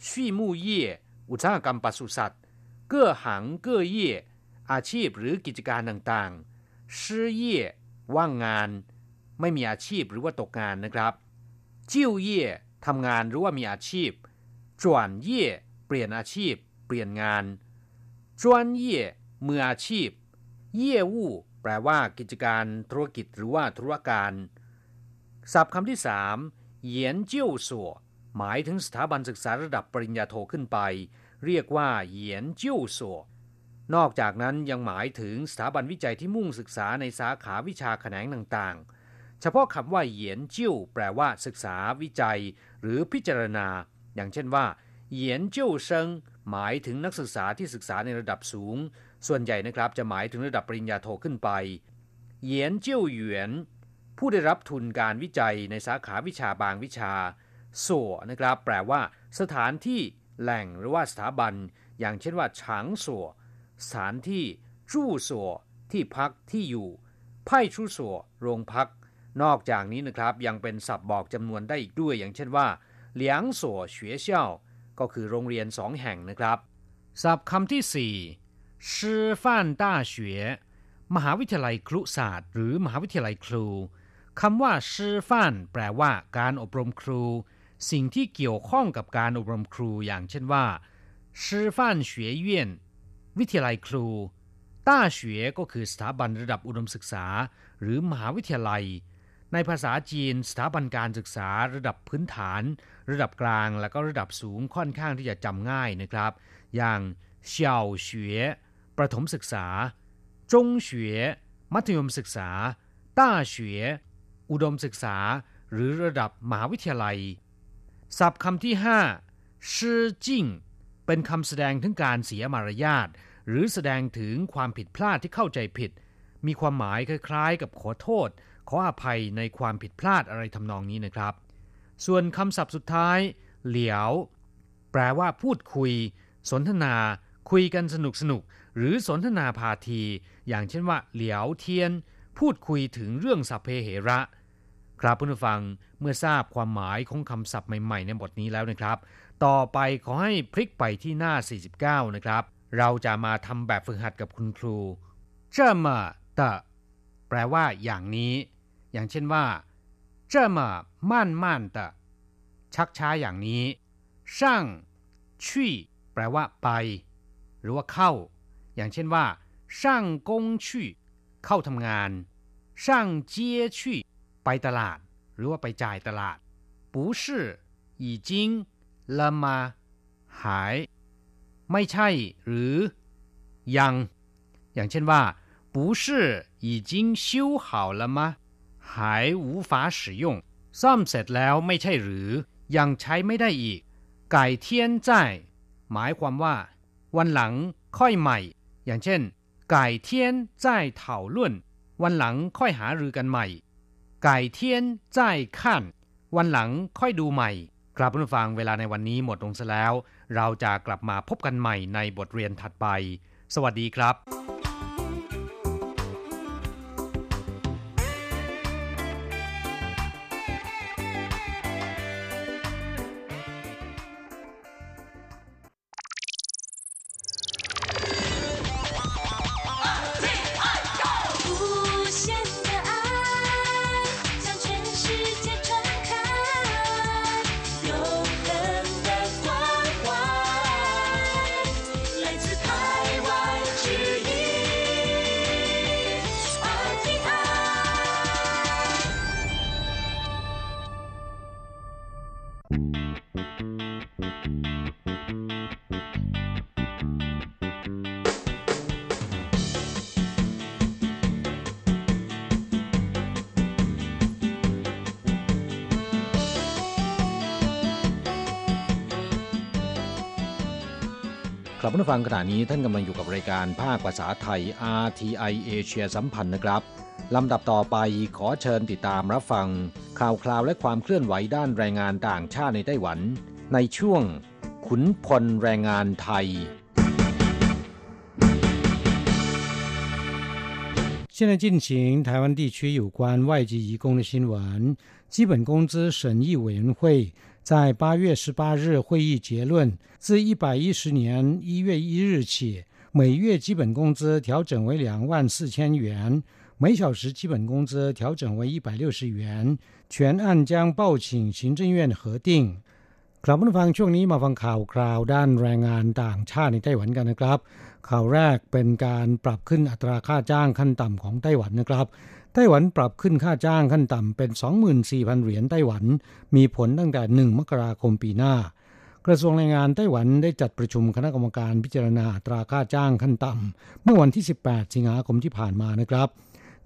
ชี่มู่เย่อุตสาหกรรมปศุสัตว์เก้อหังเก้อเย่อาชีพหรือกิจการต่างๆชื่อเย่ว่างงานไม่มีอาชีพหรือว่าตกงานนะครับจิ้วเย่ทำงานหรือว่ามีอาชีพจวนเย่เปลี่ยนอาชีพเปลี่ยนงานจวนเย่มืออาชีพเย่วู่แปลว่ากิจการธุรกิจหรือว่าธุรการศัพท์คำที่3เหยียนจิ้วสัวหมายถึงสถาบันศึกษาระดับปริญญาโทขึ้นไปเรียกว่าเหยียนจิ้วสัวนอกจากนั้นยังหมายถึงสถาบันวิจัยที่มุ่งศึกษาในสาขาวิชาแขนงต่างๆเฉพาะคำว่าเหยียนจิ้วแปลว่าศึกษาวิจัยหรือพิจารณาอย่างเช่นว่าเหยียนจิ้วเซิงหมายถึงนักศึกษาที่ศึกษาในระดับสูงส่วนใหญ่นะครับจะหมายถึงระดับปริญญาโทขึ้นไปเหยียนจิ้วเหวียนผู้ได้รับทุนการวิจัยในสาขาวิชาบางวิชาสัวนะครับแปลว่าสถานที่แหล่งหรือว่าสถาบันอย่างเช่นว่าฉางสัวสถานที่จู้สัวที่พักที่อยู่ไผ่ชูสัวโรงพักนอกจากนี้นะครับยังเป็นศัพท์บอกจำนวนได้อีกด้วยอย่างเช่นว่าเหลียงสัวเฉวียเซี่ยวก็คือโรงเรียน2แห่งนะครับศัพท์คำที่4ชื่อฟ่านต้าเฉวียมหาวิทยาลัยครุศาสตร์หรือมหาวิทยาลัยครูคำว่าชื่อฟ่านแปลว่าการอบรมครูสิ่งที่เกี่ยวข้องกับการอบรมครูอย่างเช่นว่าชื่อฟ่านเฉวียเยี่ยนวิทยาลัยครูต้าเฉวียก็คือสถาบันระดับอุดมศึกษาหรือมหาวิทยาลัยในภาษาจีนสถาบันการศึกษาระดับพื้นฐานระดับกลางและก็ระดับสูงค่อนข้างที่จะจำง่ายนะครับอย่างเฉียวเฉวียประถมศึกษาจงเฉวียมัธยมศึกษาต้าเฉวียอุดมศึกษาหรือระดับมหาวิทยาลัยศัพท์คำที่5ชื่อจิ้งเป็นคำแสดงถึงการเสียมารยาทหรือแสดงถึงความผิดพลาดที่เข้าใจผิดมีความหมายคล้ายๆกับขอโทษขออภัยในความผิดพลาดอะไรทำนองนี้นะครับส่วนคำศัพท์สุดท้ายเหลียวแปลว่าพูดคุยสนทนาคุยกันสนุกๆหรือสนทนาพาทีอย่างเช่นว่าเหลียวเทียนพูดคุยถึงเรื่องสัพเพเหระครับผู้ฟังเมื่อทราบความหมายของคำศัพท์ใหม่ๆในบทนี้แล้วนะครับต่อไปขอให้พลิกไปที่หน้า49นะครับเราจะมาทำแบบฝึกหัดกับคุณครูเจ้ามาเตะแปลว่าอย่างนี้อย่างเช่นว่าเจ้ามามั่นมั่นเตะชักช้าอย่างนี้ช่างชี่แปลว่าไปหรือว่าเข้าอย่างเช่นว่าช่างกงชี่เข้าทำงานช่างเจี๋ยชี่ไปตลาดหรือว่าไปจ่ายตลาดปูชื่ออีจิงละมาหายไม่ใช่หรือยังอย่างเช่นว่าปูชื่ออีจิงชิวเห่าละมาหายวูฟ้าสิยงซ่อมเสร็จแล้วไม่ใช่หรือยังใช้ไม่ได้อีกไก่เทียนจ่ายหมายความว่าวันหลังค่อยใหม่อย่างเช่นไก่เทียนจ่ายเถ่าลุ่นวันหลังค่อยหารือกันใหม่ไก่เทียนจ่ายขั้นวันหลังค่อยดูใหม่ครับคุณผู้ฟังเวลาในวันนี้หมดลงซะแล้วเราจะกลับมาพบกันใหม่ในบทเรียนถัดไปสวัสดีครับ ครับผู้ฟังขณะนี้ท่านกำลังอยู่กับรายการภาคภาษาไทย RTI Asia สัมพันธ์นะครับลำดับต่อไปขอเชิญติดตามรับฟังข่าวคราวและความเคลื่อนไหวด้านแรงงานต่างชาติในไต้หวันในช่วงขุนพลแรงงานไทย现在进行台湾地区有关外籍移工的新闻。基本工资审议委员会在8月18日会议结论，自110年1月1日起，每月基本工资调整为24000元，每小时基本工资调整为160元。全案将报请行政院核定。กลับมาฟังช่วงนี้มาฟังข่าวคราวด้านแรงงานต่างชาติในไต้หวันกันนะครับข่าวแรกเป็นการปรับขึ้นอัตราค่าจ้างขั้นต่ำของไต้หวันนะครับไต้หวันปรับขึ้นค่าจ้างขั้นต่ำเป็น 24,000 เหรียญไต้หวันมีผลตั้งแต่1มกราคมปีหน้ากระทรวงแรงงานไต้หวันได้จัดประชุมคณะกรรมการพิจารณาอัตราค่าจ้างขั้นต่ำเมื่อวันที่18สิงหาคมที่ผ่านมานะครับ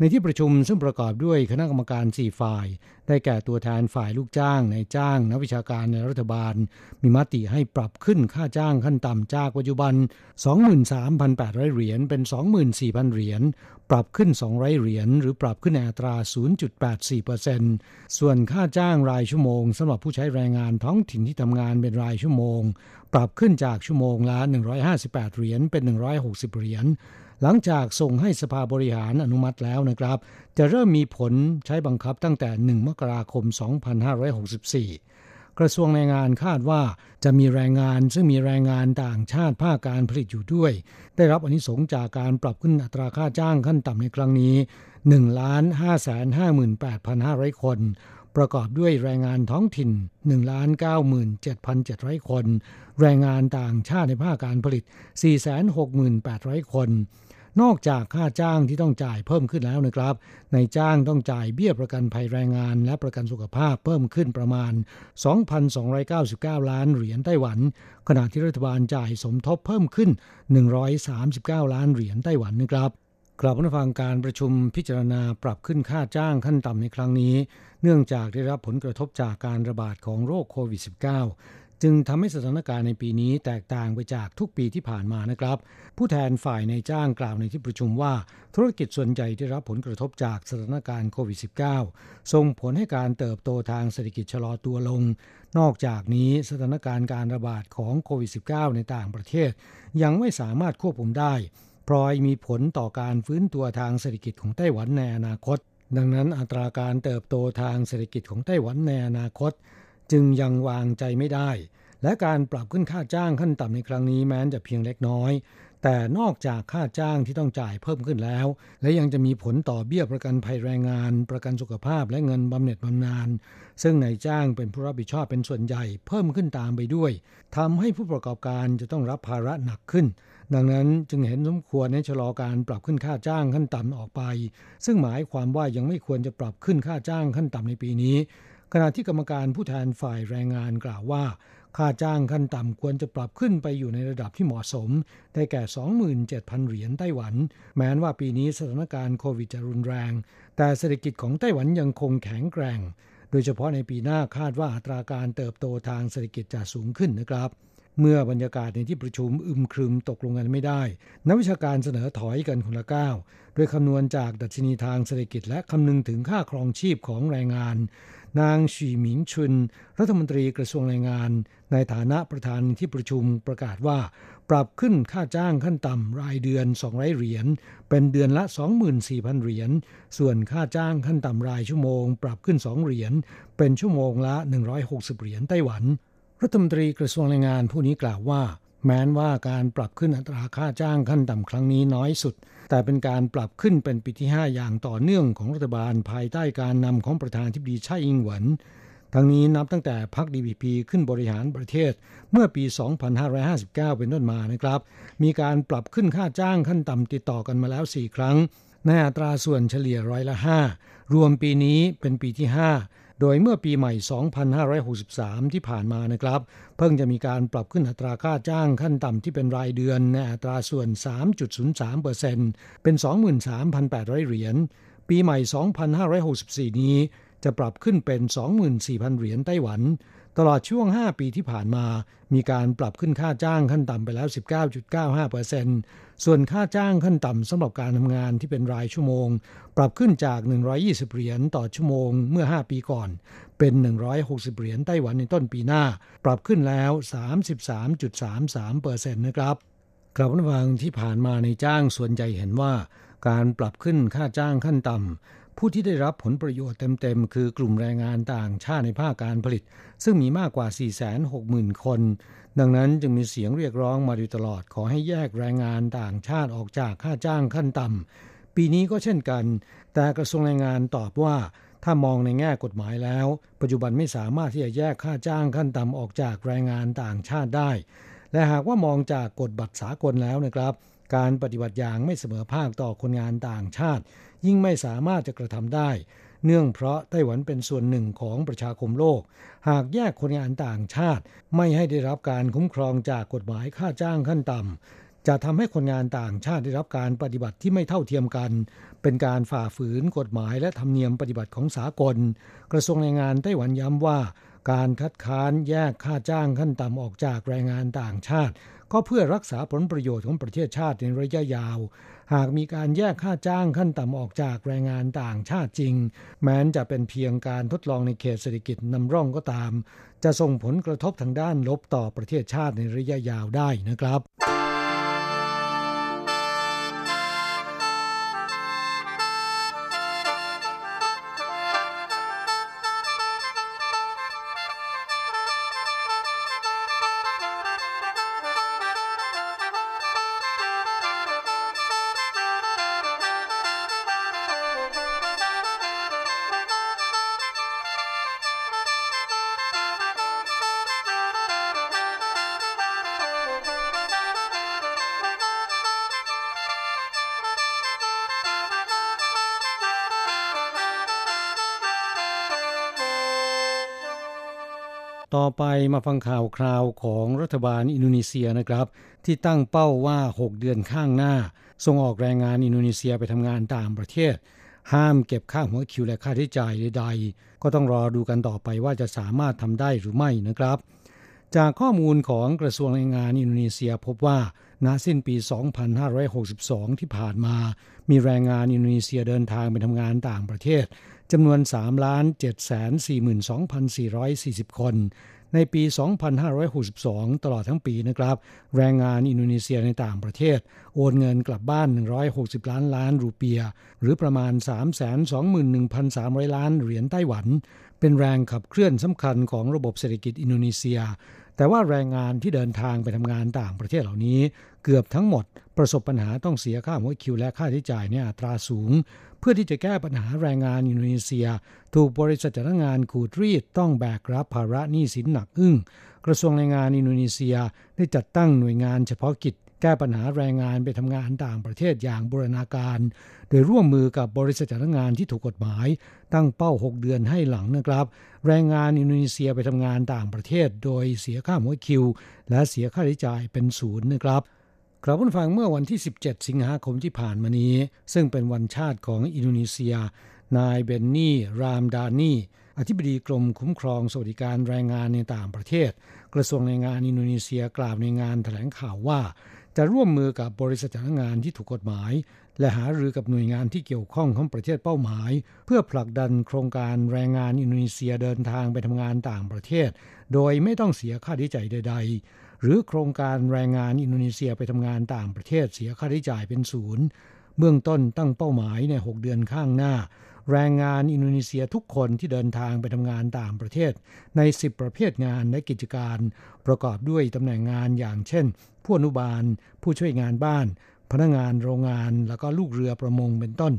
ในที่ประชุมซึ่งประกอบด้วยคณะกรรมการ4ฝ่ายได้แก่ตัวแทนฝ่ายลูกจ้างนายจ้างนักวิชาการในรัฐบาลมีมติให้ปรับขึ้นค่าจ้างขั้นต่ำจากปัจจุบัน 23,800 เหรียญเป็น 24,000 เหรียญปรับขึ้น200เหรียญหรือปรับขึ้นอัตรา 0.84% ส่วนค่าจ้างรายชั่วโมงสำหรับผู้ใช้แรงงานท้องถิ่นที่ทำงานเป็นรายชั่วโมงปรับขึ้นจากชั่วโมงละ158เหรียญเป็น160เหรียญหลังจากส่งให้สภาบริหารอนุมัติแล้วนะครับจะเริ่มมีผลใช้บังคับตั้งแต่1มกราคม2564กระทรวงแรงงานคาดว่าจะมีแรงงานซึ่งมีแรงงานต่างชาติภาคการผลิตอยู่ด้วยได้รับอานิสงส์จากการปรับขึ้นอัตราค่าจ้างขั้นต่ำในครั้งนี้ 1,558,500 คนประกอบด้วยแรงงานท้องถิ่น 1,97,700 คนแรงงานต่างชาติในภาคการผลิต 468,000 คนนอกจากค่าจ้างที่ต้องจ่ายเพิ่มขึ้นแล้วนะครับนายจ้างต้องจ่ายเบี้ยประกันภัยแรงงานและประกันสุขภาพเพิ่มขึ้นประมาณ 2,299 ล้านเหรียญไต้หวันขณะที่รัฐบาลจ่ายสมทบเพิ่มขึ้น139ล้านเหรียญไต้หวันนะครับกลับมาฟังการประชุมพิจารณาปรับขึ้นค่าจ้างขั้นต่ำในครั้งนี้เนื่องจากได้รับผลกระทบจากการระบาดของโรคโควิด -19 จึงทำให้สถานการณ์ในปีนี้แตกต่างไปจากทุกปีที่ผ่านมานะครับผู้แทนฝ่ายนายจ้างกล่าวในที่ประชุมว่าธุรกิจส่วนใหญ่ได้รับผลกระทบจากสถานการณ์โควิด -19 ส่งผลให้การเติบโตทางเศรษฐกิจชะลอตัวลงนอกจากนี้สถานการณ์การระบาดของโควิด -19 ในต่างประเทศยังไม่สามารถควบคุมได้พลอยมีผลต่อการฟื้นตัวทางเศรษฐกิจของไต้หวันในอนาคตดังนั้นอัตราการเติบโตทางเศรษฐกิจของไต้หวันในอนาคตจึงยังวางใจไม่ได้และการปรับขึ้นค่าจ้างขั้นต่ำในครั้งนี้แม้จะเพียงเล็กน้อยแต่นอกจากค่าจ้างที่ต้องจ่ายเพิ่มขึ้นแล้วและยังจะมีผลต่อเบี้ยประกันภัยแรงงานประกันสุขภาพและเงินบำเหน็จบำนาญซึ่งนายจ้างเป็นผู้รับผิดชอบเป็นส่วนใหญ่เพิ่มขึ้นตามไปด้วยทำให้ผู้ประกอบการจะต้องรับภาระหนักขึ้นดังนั้นจึงเห็นสมควรให้ชะลอการปรับขึ้นค่าจ้างขั้นต่ำออกไปซึ่งหมายความว่ายังไม่ควรจะปรับขึ้นค่าจ้างขั้นต่ำในปีนี้ขณะที่กรรมการผู้แทนฝ่ายแรงงานกล่าวว่าค่าจ้างขั้นต่ำควรจะปรับขึ้นไปอยู่ในระดับที่เหมาะสมได้แก่ 27,000 เหรียญไต้หวันแม้ว่าปีนี้สถานการณ์โควิดจะรุนแรงแต่เศรษฐกิจของไต้หวันยังคงแข็งแกร่งโดยเฉพาะในปีหน้าคาดว่าอัตราการเติบโตทางเศรษฐกิจจะสูงขึ้นนะครับเมื่อบรรยากาศในที่ประชุมอึมครึมตกลงกันไม่ได้นักวิชาการเสนอถอยกันคนละก้าวโดยคำนวณจากดัชนีทางเศรษฐกิจและคำนึงถึงค่าครองชีพของแรงงานนางฉีหมิงชุนรัฐมนตรีกระทรวงแรงงานในฐานะประธานที่ประชุมประกาศว่าปรับขึ้นค่าจ้างขั้นต่ำรายเดือน200เหรียญเป็นเดือนละ 24,000 เหรียญส่วนค่าจ้างขั้นต่ำรายชั่วโมงปรับขึ้น2เหรียญเป็นชั่วโมงละ160เหรียญไต้หวันรัฐมนตรีกระทรวงแรงงานผู้นี้กล่าวว่าแม้ว่าการปรับขึ้นอัตราค่าจ้างขั้นต่ำครั้งนี้น้อยสุดแต่เป็นการปรับขึ้นเป็นปีที่5อย่างต่อเนื่องของรัฐบาลภายใต้การนำของประธานาธิบดีไช่อิงเหวินทั้งนี้นับตั้งแต่พรรค DPP ขึ้นบริหารประเทศเมื่อปี 2559 เป็นต้นมานะครับมีการปรับขึ้นค่าจ้างขั้นต่ำติดต่อกันมาแล้ว4ครั้งในอัตราส่วนเฉลี่ยร้อยละ5รวมปีนี้เป็นปีที่5โดยเมื่อปีใหม่ 2563 ที่ผ่านมานะครับเพิ่งจะมีการปรับขึ้นอัตราค่าจ้างขั้นต่ำที่เป็นรายเดือนในอัตราส่วน 3.03% เป็น 23,800 เหรียญปีใหม่ 2564 นี้จะปรับขึ้นเป็น 24,000 เหรียญไต้หวัน ตลอดช่วง5ปีที่ผ่านมามีการปรับขึ้นค่าจ้างขั้นต่ำไปแล้ว 19.95% ส่วนค่าจ้างขั้นต่ำสำหรับการทำงานที่เป็นรายชั่วโมงปรับขึ้นจาก120เหรียญต่อชั่วโมงเมื่อ5ปีก่อนเป็น160เหรียญไต้หวันในต้นปีหน้าปรับขึ้นแล้ว 33.33% นะครับกลับระหว่างที่ผ่านมาในจ้างส่วนใหญ่เห็นว่าการปรับขึ้นค่าจ้างขั้นต่ำผู้ที่ได้รับผลประโยชน์เต็มๆคือกลุ่มแรงงานต่างชาติในภาคการผลิตซึ่งมีมากกว่า 460,000 คนดังนั้นจึงมีเสียงเรียกร้องมาโดยตลอดขอให้แยกแรงงานต่างชาติออกจากค่าจ้างขั้นต่ำปีนี้ก็เช่นกันแต่กระทรวงแรงงานตอบว่าถ้ามองในแง่กฎหมายแล้วปัจจุบันไม่สามารถที่จะแยกค่าจ้างขั้นต่ำออกจากแรงงานต่างชาติได้และหากว่ามองจากกฎบัตรสากลแล้วนะครับการปฏิบัติอย่างไม่เสมอภาคต่อคนงานต่างชาติยิ่งไม่สามารถจะกระทำได้เนื่องเพราะไต้หวันเป็นส่วนหนึ่งของประชาคมโลกหากแยกคนงานต่างชาติไม่ให้ได้รับการคุ้มครองจากกฎหมายค่าจ้างขั้นต่ำจะทำให้คนงานต่างชาติได้รับการปฏิบัติที่ไม่เท่าเทียมกันเป็นการฝ่าฝืนกฎหมายและธรรมเนียมปฏิบัติของสากลกระทรวงแรงงานไต้หวันย้ำว่าการคัดค้านแยกค่าจ้างขั้นต่ำออกจากแรงงานต่างชาติก็เพื่อรักษาผลประโยชน์ของประเทศชาติในระยะยาวหากมีการแยกค่าจ้างขั้นต่ำออกจากแรงงานต่างชาติจริงแม้นจะเป็นเพียงการทดลองในเขตเศรษฐกิจนำร่องก็ตามจะส่งผลกระทบทางด้านลบต่อประเทศชาติในระยะยาวได้นะครับต่อไปมาฟังข่าวคราวของรัฐบาลอินโดนีเซียนะครับที่ตั้งเป้าว่า6เดือนข้างหน้าส่งออกแรงงานอินโดนีเซียไปทำงานต่างประเทศห้ามเก็บค่าหัวคิวและค่าใช้จ่ายใดๆก็ต้องรอดูกันต่อไปว่าจะสามารถทำได้หรือไม่นะครับจากข้อมูลของกระทรวงแรงงานอินโดนีเซียพบว่าณสิ้นปี2562ที่ผ่านมามีแรงงานอินโดนีเซียเดินทางไปทำงานต่างประเทศจำนวน 3,742,440 คนในปี2562ตลอดทั้งปีนะครับแรงงานอินโดนีเซียในต่างประเทศโอนเงินกลับบ้าน160ล้านล้านรูเปียหรือประมาณ 321,300 ล้านเหรียญไต้หวันเป็นแรงขับเคลื่อนสำคัญของระบบเศรษฐกิจอินโดนีเซียแต่ว่าแรงงานที่เดินทางไปทำงานต่างประเทศเหล่านี้เกือบทั้งหมดประสบปัญหาต้องเสียค่าหัวคิวและค่าใช้จ่ายในอัตราสูงเพื่อที่จะแก้ปัญหาแรงงานอินโดนีเซียถูกบริษัทจ้างงานขูดรีดต้องแบกรับภาระหนี้สินหนักอึ้งกระทรวงแรงงานอินโดนีเซียได้จัดตั้งหน่วยงานเฉพาะกิจแก้ปัญหาแรงงานไปทำงานต่างประเทศอย่างบูรณาการโดยร่วมมือกับบริษัทจ้างงานที่ถูกกฎหมายตั้งเป้า6เดือนให้หลังนะครับแรงงานอินโดนีเซียไปทำงานต่างประเทศโดยเสียค่าหัวคิวและเสียค่าใช้จ่ายเป็นศูนย์นะครับครับผู้ฟังเมื่อวันที่17สิงหาคมที่ผ่านมานี้ซึ่งเป็นวันชาติของอินโดนีเซียนายเบนนี่รามดานีอธิบดีกรมคุ้มครองสวัสดิการแรงงานในต่างประเทศกระทรวงแรงงานอินโดนีเซียกล่าวในงานแถลงข่าวว่าจะร่วมมือกับบริษัทจ้างงานที่ถูกกฎหมายและหารือกับหน่วยงานที่เกี่ยวข้องของประเทศเป้าหมายเพื่อผลักดันโครงการแรงงานอินโดนีเซียเดินทางไปทำงานต่างประเทศโดยไม่ต้องเสียค่าใช้จ่ายใดๆหรือโครงการแรงงานอินโดนีเซียไปทำงานต่างประเทศเสียค่าใช้จ่ายเป็นศูนย์เบื้องต้นตั้งเป้าหมายใน6เดือนข้างหน้าแรงงานอินโดนีเซียทุกคนที่เดินทางไปทำงานต่างประเทศใน10ประเภทงานและกิจการประกอบด้วยตำแหน่งงานอย่างเช่นผู้อนุบาลผู้ช่วยงานบ้านพนักงานโรงงานแล้วก็ลูกเรือประมงเป็นต้น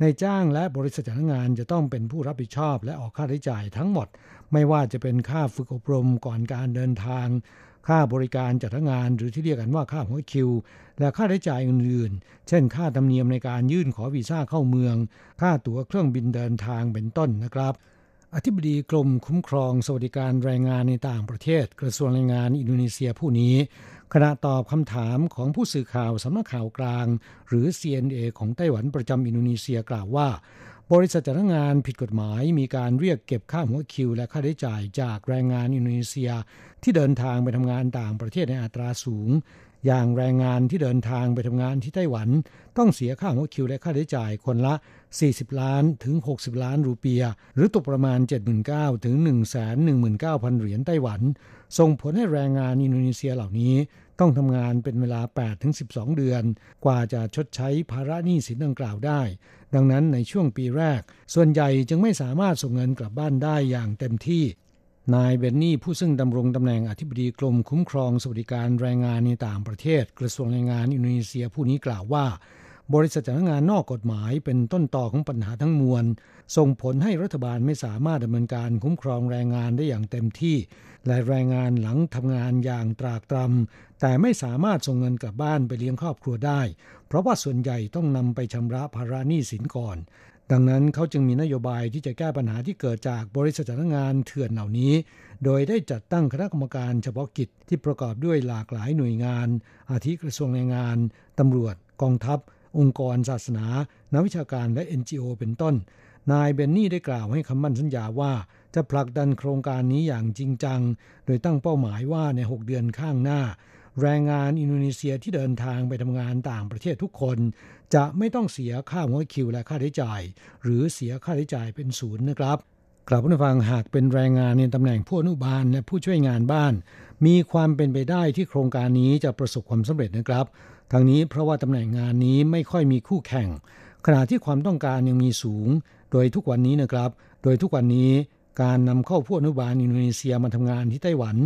นายจ้างและบริษัทจ้างงานจะต้องเป็นผู้รับผิดชอบและออกค่าใช้จ่ายทั้งหมดไม่ว่าจะเป็นค่าฝึกอบรมก่อนการเดินทางค่าบริการจัดงานหรือที่เรียกกันว่าค่าหัวคิวและค่าใช้จ่ายอื่นๆเช่นค่าธรรมเนียมในการยื่นขอวีซ่าเข้าเมืองค่าตั๋วเครื่องบินเดินทางเป็นต้นนะครับอธิบดีกรมคุ้มครองสวัสดิการแรงงานในต่างประเทศกระทรวงแรงงานอินโดนีเซียผู้นี้ขณะตอบคำถามของผู้สื่อข่าวสำนักข่าวกลางหรือ CNA ของไต้หวันประจำอินโดนีเซียกล่าวว่า บริษัทจัดหางานผิดกฎหมายมีการเรียกเก็บค่าหัวคิวและค่าใช้จ่ายจากแรงงานอินโดนีเซียที่เดินทางไปทำงานต่างประเทศในอัตราสูงอย่างแรงงานที่เดินทางไปทำงานที่ไต้หวันต้องเสียค่าหัวคิวและค่าใช้จ่ายคนละ40ล้านถึง60ล้านรูเปียห์หรือตกประมาณ 79,000 ถึง 119,000 เหรียญไต้หวันส่งผลให้แรงงานอินโดนีเซียเหล่านี้ต้องทำงานเป็นเวลา8ถึง12เดือนกว่าจะชดใช้ภาระหนี้สินดังกล่าวได้ดังนั้นในช่วงปีแรกส่วนใหญ่จึงไม่สามารถส่งเงินกลับบ้านได้อย่างเต็มที่นายเบนนี่ผู้ซึ่งดำรงตำแหน่งอธิบดีกรมคุ้มครองสวัสดิการแรงงานในต่างประเทศกระทรวงแรงงานอินโดนีเซียผู้นี้กล่าวว่าบริษัทจัดหางานนอกกฎหมายเป็นต้นตอของปัญหาทั้งมวลส่งผลให้รัฐบาลไม่สามารถดำเนินการคุ้มครองแรงงานได้อย่างเต็มที่และแรงงานหลังทำงานอย่างตรากตรำแต่ไม่สามารถส่งเงินกลับบ้านไปเลี้ยงครอบครัวได้เพราะว่าส่วนใหญ่ต้องนำไปชำระภาระหนี้สินก่อนดังนั้นเขาจึงมีนโยบายที่จะแก้ปัญหาที่เกิดจากบริษัทจัดหางานเถื่อนเหล่านี้โดยได้จัดตั้งคณะกรรมการเฉพาะกิจที่ประกอบด้วยหลากหลายหน่วยงานอาทิกระทรวงแรงงานตำรวจกองทัพองค์กรศาสนานักวิชาการและ NGO เป็นต้นนายเบนนี่ได้กล่าวให้คำมั่นสัญญาว่าจะผลักดันโครงการนี้อย่างจริงจังโดยตั้งเป้าหมายว่าใน6เดือนข้างหน้าแรงงานอินโดนีเซียที่เดินทางไปทำงานต่างประเทศทุกคนจะไม่ต้องเสียค่าหัวคิวและค่าใช้จ่ายหรือเสียค่าใช้จ่ายเป็นศูนย์นะครับกลับมาฟังหากเป็นแรงงานในตำแหน่งผู้อนุบาลและผู้ช่วยงานบ้านมีความเป็นไปได้ที่โครงการนี้จะประสบความสำเร็จนะครับทางนี้เพราะว่าตำแหน่งงานนี้ไม่ค่อยมีคู่แข่งขณะที่ความต้องการยังมีสูงโดยทุกวันนี้การนำเข้าผู้อนุบาลอินโดนีเซียมาทำงานที่ไต้หวัน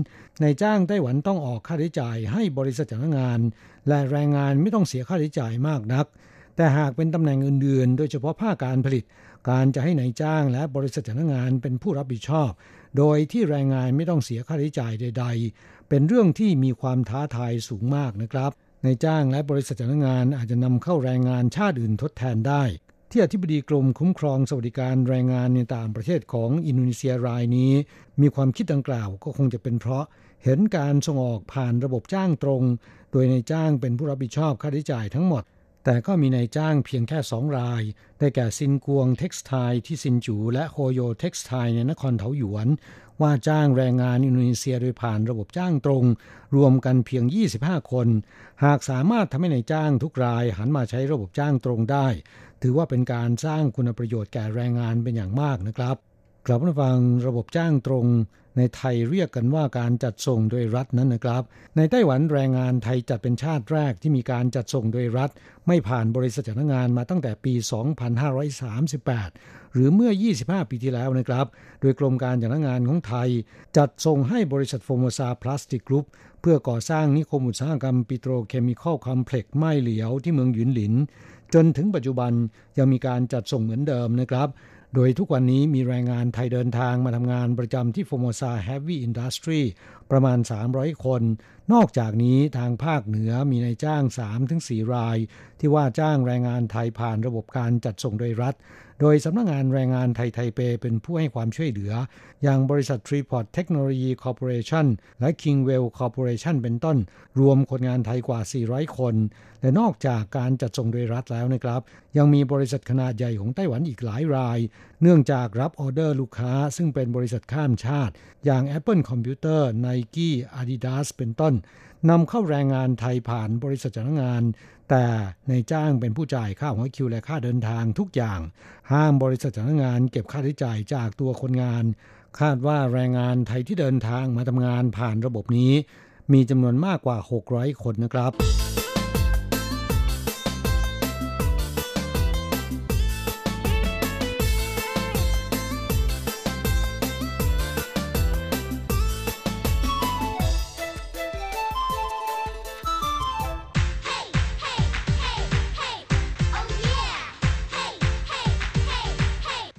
นายจ้างไต้หวันต้องออกค่าใช้จ่ายให้บริษัทจ้างงานและแรงงานไม่ต้องเสียค่าใช้จ่ายมากนักแต่หากเป็นตำแหน่งอื่นๆโดยเฉพาะภาคการผลิตการจะให้นายจ้างและบริษัทจ้างงานเป็นผู้รับผิดชอบโดยที่แรงงานไม่ต้องเสียค่าใช้จ่ายใดๆเป็นเรื่องที่มีความท้าทายสูงมากนะครับนายจ้างและบริษัทจ้างงานอาจจะนำเข้าแรงงานชาติอื่นทดแทนได้ที่อธิบดีกรมคุ้มครองสวัสดิการแรงงานในต่างประเทศของอินโดนีเซียรายนี้มีความคิดดังกล่าวก็คงจะเป็นเพราะเห็นการส่งออกผ่านระบบจ้างตรงโดยนายจ้างเป็นผู้รับผิดชอบค่าใช้จ่ายทั้งหมดแต่ก็มีนายจ้างเพียงแค่2รายได้แก่ซินกวงเท็กซ์ไทล์ที่ซินจูและโฮโยเท็กซ์ไทล์ในนครเทาหยวนว่าจ้างแรงงานอินโดนีเซียโดยผ่านระบบจ้างตรงรวมกันเพียง25คนหากสามารถทำให้นายจ้างทุกรายหันมาใช้ระบบจ้างตรงได้ถือว่าเป็นการสร้างคุณประโยชน์แก่แรงงานเป็นอย่างมากนะครับกลับมาฟังระบบจ้างตรงในไทยเรียกกันว่าการจัดส่งโดยรัฐนั้นนะครับในไต้หวันแรงงานไทยจัดเป็นชาติแรกที่มีการจัดส่งโดยรัฐไม่ผ่านบริษัทจ้างงานมาตั้งแต่ปี 2538 หรือเมื่อ 25 ปีที่แล้วนะครับโดยกรมการจัดหางานของไทยจัดส่งให้บริษัทโฟโมซาพลาสติกกรุ๊ปเพื่อก่อสร้างนิคมอุตสาหกรรมปิโตรเคมีคอลคอมเพล็กซ์ไม้เหลียวที่เมืองหยุนหลินจนถึงปัจจุบันยังมีการจัดส่งเหมือนเดิมนะครับโดยทุกวันนี้มีแรงงานไทยเดินทางมาทำงานประจำที่ Formosa Heavy Industry ประมาณ300คนนอกจากนี้ทางภาคเหนือมีนายจ้าง 3-4 รายที่ว่าจ้างแรงงานไทยผ่านระบบการจัดส่งโดยรัฐโดยสำนักงานแรงงานไทยไทเปเป็นผู้ให้ความช่วยเหลืออย่างบริษัท Tripod Technology Corporation และ Kingwell Corporation เป็นต้นรวมคนงานไทยกว่า400คนและนอกจากการจัดส่งโดยรัฐแล้วนะครับยังมีบริษัทขนาดใหญ่ของไต้หวันอีกหลายรายเนื่องจากรับออเดอร์ลูกค้าซึ่งเป็นบริษัทข้ามชาติอย่าง Apple Computer Nike Adidas เป็นต้นนำเข้าแรงงานไทยผ่านบริษัทจ้างงานแต่นายจ้างเป็นผู้จ่ายค่าหัวคิวและค่าเดินทางทุกอย่างห้ามบริษัทจ้างงานเก็บค่าใช้จ่ายจากตัวคนงานคาดว่าแรงงานไทยที่เดินทางมาทำงานผ่านระบบนี้มีจำนวนมากกว่า600คนนะครับ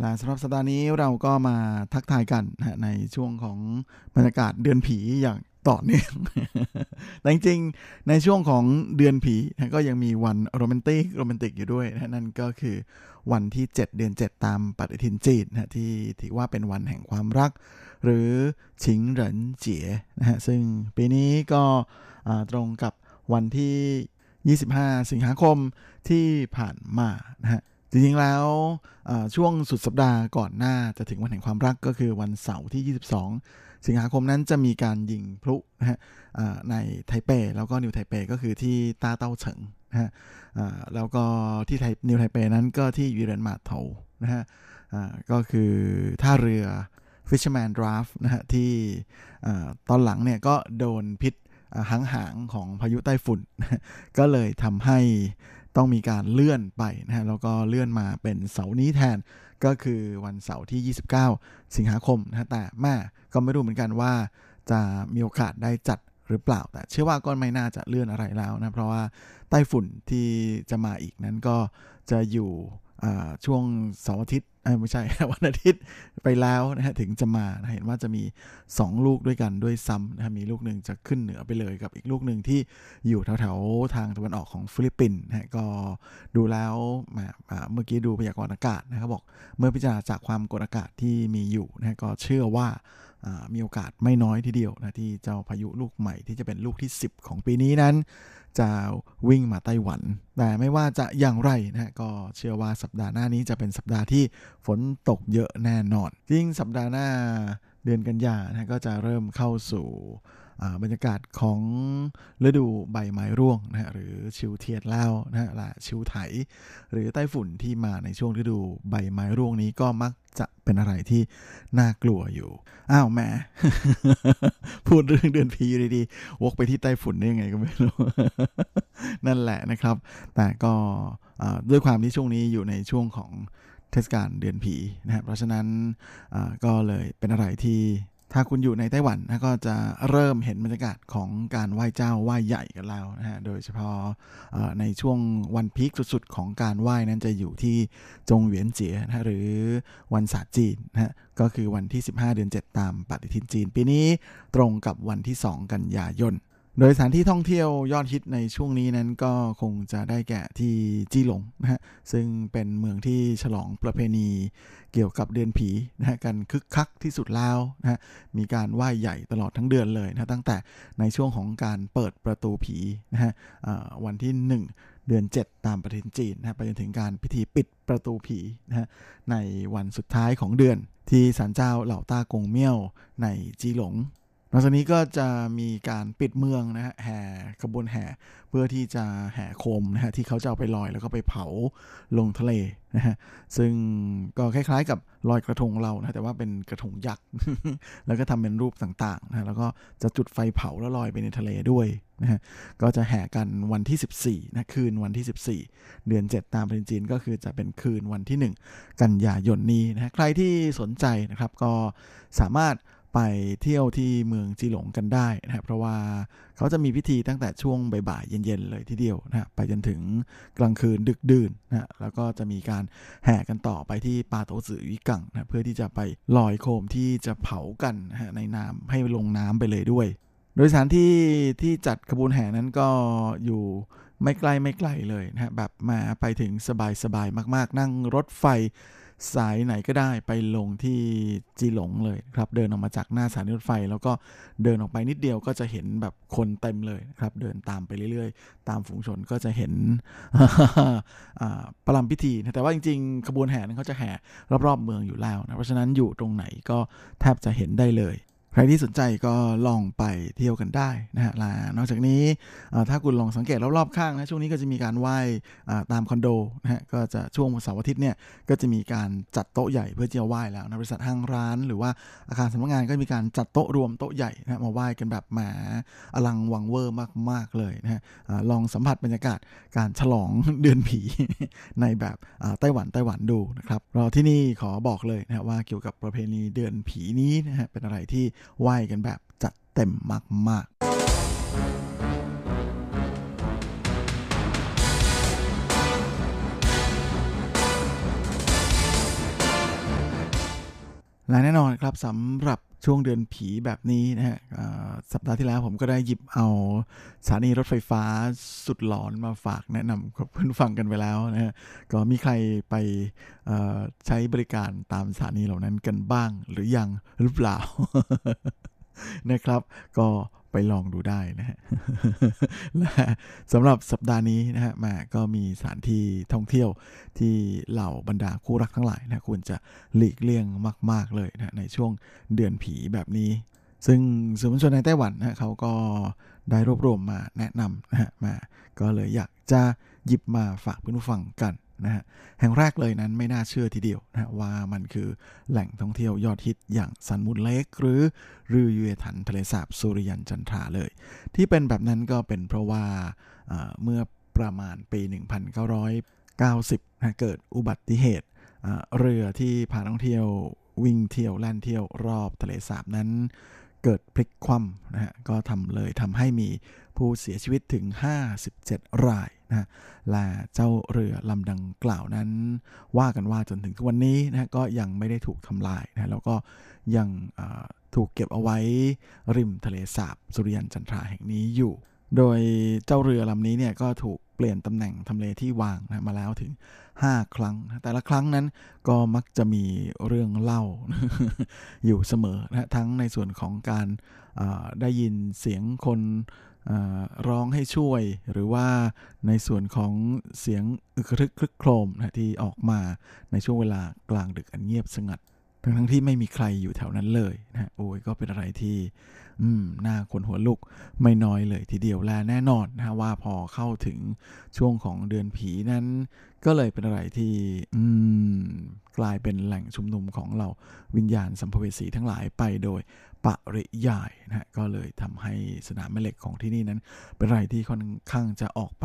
และสำหรับสัปดาห์นี้เราก็มาทักทายกันนะในช่วงของบรรยากาศเดือนผีอย่างต่อเนื่องแต่จริงๆในช่วงของเดือนผีนะก็ยังมีวันโรแมนติกอยู่ด้วยนะนั่นก็คือวันที่7เดือน7ตามปฏิทินจีนนะที่ถือว่าเป็นวันแห่งความรักหรือฉิงเหรินเจี๋ยนะฮะซึ่งปีนี้ก็ตรงกับวันที่25สิงหาคมที่ผ่านมานะฮะจริงๆแล้วช่วงสุดสัปดาห์ก่อนหน้าจะถึงวันแห่งความรักก็คือวันเสาร์ที่22สิงหาคมนั้นจะมีการยิงพลุนะฮะในไทเปแล้วก็นิวไทเปก็คือที่ต้าเต้าเฉิงนะฮะแล้วก็ที่นิวไทเปนั้นก็ที่ยูเรนมาเทานะฮะก็คือท่าเรือ Fisherman Draft นะฮะที่ตอนหลังเนี่ยก็โดนพิษหางของพายุไต้ฝุ่นนะก็เลยทำให้ต้องมีการเลื่อนไปนะฮะแล้วก็เลื่อนมาเป็นเสาร์นี้แทนก็คือวันเสาร์ที่29สิงหาคมนะฮะแต่แม่ก็ไม่รู้เหมือนกันว่าจะมีโอกาสได้จัดหรือเปล่าแต่เชื่อว่าก็ไม่น่าจะเลื่อนอะไรแล้วนะเพราะว่าไต้ฝุ่นที่จะมาอีกนั้นก็จะอยู่ช่วงเสาร์อาทิตย์ไม่ใช่วันอาทิตย์ไปแล้วนะฮะถึงจะมานะเห็นว่าจะมี2ลูกด้วยกันด้วยซ้ำนะฮะมีลูกหนึ่งจะขึ้นเหนือไปเลยกับอีกลูกหนึ่งที่อยู่แถวๆทางตะวันออกของฟิลิปปินส์นะฮะก็ดูแล้วเมื่อกี้ดูพยากรณ์อากาศนะครับบอกเมื่อพิจารณาจากความกดอากาศที่มีอยู่นะฮะก็เชื่อว่ามีโอกาสไม่น้อยทีเดียวนะที่เจ้าพายุลูกใหม่ที่จะเป็นลูกที่10ของปีนี้นั้นจะวิ่งมาไต้หวันแต่ไม่ว่าจะอย่างไรนะก็เชื่อว่าสัปดาห์หน้านี้จะเป็นสัปดาห์ที่ฝนตกเยอะแน่นอนจริงสัปดาห์หน้าเดือนกันยายนนะก็จะเริ่มเข้าสู่บรรยากาศของฤดูใบไม้ร่วงนะฮะหรือชิวเทียนเล่านะฮะชิวไถหรือไต้ฝุ่นที่มาในช่วงฤดูใบไม้ร่วงนี้ก็มักจะเป็นอะไรที่น่ากลัวอยู่อ้าวแหม พูดเรื่องเดือนผีอยู่ดีๆวกไปที่ไต้ฝุ่นได้ยังไงก็ไม่รู้ นั่นแหละนะครับแต่ก็ด้วยความที่ช่วงนี้อยู่ในช่วงของเทศกาลเดือนผีนะครับเพราะฉะนั้นก็เลยเป็นอะไรที่ถ้าคุณอยู่ในไต้หวันนะก็จะเริ่มเห็นบรรยากาศของการไหว้เจ้าไหว้ใหญ่กันแล้วนะฮะโดยเฉพาะในช่วงวันพีคสุดๆของการไหว้นั้นจะอยู่ที่จงเหวียนเจี๋ยนะหรือวันศาสตร์จีนนะฮะก็คือวันที่15เดือน7ตามปฏิทินจีนปีนี้ตรงกับวันที่2กันยายนโดยสถานที่ท่องเที่ยวยอดฮิตในช่วงนี้นั้นก็คงจะได้แก่ที่จี้หลงนะฮะซึ่งเป็นเมืองที่ฉลองประเพณีเกี่ยวกับเดือนผีนะฮะกันคึกคักที่สุดแล้วนะฮะมีการไหว้ใหญ่ตลอดทั้งเดือนเลยนะตั้งแต่ในช่วงของการเปิดประตูผีนะฮะวันที่1เดือน7ตามปฏิทินจีนนะฮะไปจนถึงการพิธีปิดประตูผีนะฮะในวันสุดท้ายของเดือนที่ศาลเจ้าเหล่าต้ากงเมี่ยวในจี้หลงนอกจากนี้ก็จะมีการปิดเมืองนะฮะแห่ขบวนแห่เพื่อที่จะแห่โคมนะฮะที่เขาจะเอาไปลอยแล้วก็ไปเผาลงทะเลนะฮะซึ่งก็คล้ายๆกับลอยกระทงเรานะแต่ว่าเป็นกระทงยักษ์ แล้วก็ทำเป็นรูปต่างๆนะแล้วก็จะจุดไฟเผาแล้วลอยไปในทะเลด้วยนะฮะก็จะแห่กันวันที่14นะคืนวันที่14เดือน7ตามปฏิทินจีนก็คือจะเป็นคืนวันที่1กันยายนนี้นะฮะใครที่สนใจนะครับก็สามารถไปเที่ยวที่เมืองจีหลงกันได้นะครับเพราะว่าเขาจะมีพิธีตั้งแต่ช่วงบ่ายๆเย็นๆเลยทีเดียวนะไปจนถึงกลางคืนดึกดื่นนะแล้วก็จะมีการแห่กันต่อไปที่ปาโตสือวิกังนะเพื่อที่จะไปลอยโคมที่จะเผากันนะในน้ำให้ลงน้ำไปเลยด้วยโดยสถานที่ที่จัดขบวนแห่นั้นก็อยู่ไม่ไกลเลยนะแบบมาไปถึงสบายๆมากๆนั่งรถไฟสายไหนก็ได้ไปลงที่จีหลงเลยครับเดินออกมาจากหน้าสถานีรถไฟแล้วก็เดินออกไปนิดเดียวก็จะเห็นแบบคนเต็มเลยครับเดินตามไปเรื่อยๆตามฝูงชนก็จะเห็น ประลัมพิธีนะแต่ว่าจริงๆขบวนแห่นั้นเขาจะแห่รอบๆเมืองอยู่แล้วนะเพราะฉะนั้นอยู่ตรงไหนก็แทบจะเห็นได้เลยใครที่สนใจก็ลองไปเที่ยวกันได้นะฮะนอกจากนี้ถ้าคุณลองสังเกตรอบๆข้างนะช่วงนี้ก็จะมีการไหว้ตามคอนโดนะฮะก็จะช่วงวันเสาร์อาทิตย์เนี่ยก็จะมีการจัดโต๊ะใหญ่เพื่อจะไหว้แล้วนะบริษัทห้างร้านหรือว่าอาคารสำนักงานก็มีการจัดโต๊ะรวมโต๊ะใหญ่นะมาไหว้กันแบบแหมอลังวังเวอร์มากๆเลยนะฮะลองสัมผัสบรรยากาศการฉลองเดือนผี ในแบบไต้หวันดูนะครับเราที่นี่ขอบอกเลยนะว่าเกี่ยวกับประเพณีเดือนผีนี้นะฮะเป็นอะไรที่ไหว้กันแบบจัดเต็มมากๆ และแน่นอนครับสำหรับช่วงเดือนผีแบบนี้นะฮะสัปดาห์ที่แล้วผมก็ได้หยิบเอาสถานีรถไฟฟ้าสุดหลอนมาฝากแนะนำกับเพื่อนฟังกันไปแล้วนะฮะก็มีใครไปใช้บริการตามสถานีเหล่านั้นกันบ้างหรือยังหรือเปล่า นะครับก็ไปลองดูได้นะฮะ และสำหรับสัปดาห์นี้นะฮะมาก็มีสถานที่ท่องเที่ยวที่เหล่าบรรดาคู่รักทั้งหลายนะควรจะหลีกเลี่ยงมากๆเลยนะในช่วงเดือนผีแบบนี้ซึ่งสื่อมวลชนในไต้หวันนะเขาก็ได้รวบรวมมาแนะนำนะฮะมาก็เลยอยากจะหยิบมาฝากเพื่อนผู้ฟังกันนะฮะแห่งแรกเลยนั้นไม่น่าเชื่อทีเดียวนะว่ามันคือแหล่งท่องเที่ยวยอดฮิตอย่างซันมูนเลคหรือรือยเยถันทะเลสาบสุริยันจันทราเลยที่เป็นแบบนั้นก็เป็นเพราะว่าเมื่อประมาณปี 1990 นะเกิดอุบัติเหตุเรือที่พาท่องเที่ยววิ่งเที่ยวแล่นเที่ยวรอบทะเลสาบนั้นเกิดพลิกคว่ำนะฮะก็ทำให้มีผู้เสียชีวิตถึง57รายนะและเจ้าเรือลำดังกล่าวนั้นว่ากันว่าจนถึงทุกวันนี้นะก็ยังไม่ได้ถูกทำลายนะแล้วก็ยังถูกเก็บเอาไว้ริมทะเลสาบสุริยันจันทราแห่งนี้อยู่โดยเจ้าเรือลำนี้เนี่ยก็ถูกเปลี่ยนตำแหน่งทำเลที่วางนะมาแล้วถึง5 ครั้งแต่ละครั้งนั้นก็มักจะมีเรื่องเล่า อยู่เสมอนะทั้งในส่วนของการได้ยินเสียงคนร้องให้ช่วยหรือว่าในส่วนของเสียงอึกทึกครึกโครมนะที่ออกมาในช่วงเวลากลางดึกอันเงียบสงัดทั้งที่ไม่มีใครอยู่แถวนั้นเลยนะโอ้ยก็เป็นอะไรที่น่าขนหัวลุกไม่น้อยเลยทีเดียวและแน่นอนนะว่าพอเข้าถึงช่วงของเดือนผีนั้นก็เลยเป็นอะไรที่กลายเป็นแหล่งชุมนุมของเหล่าวิญญาณสัมภเวสีทั้งหลายไปโดยปริยายนะฮะก็เลยทำให้สนามแม่เหล็กของที่นี่นั้นเป็นอะไรที่ค่อนข้างจะออกไป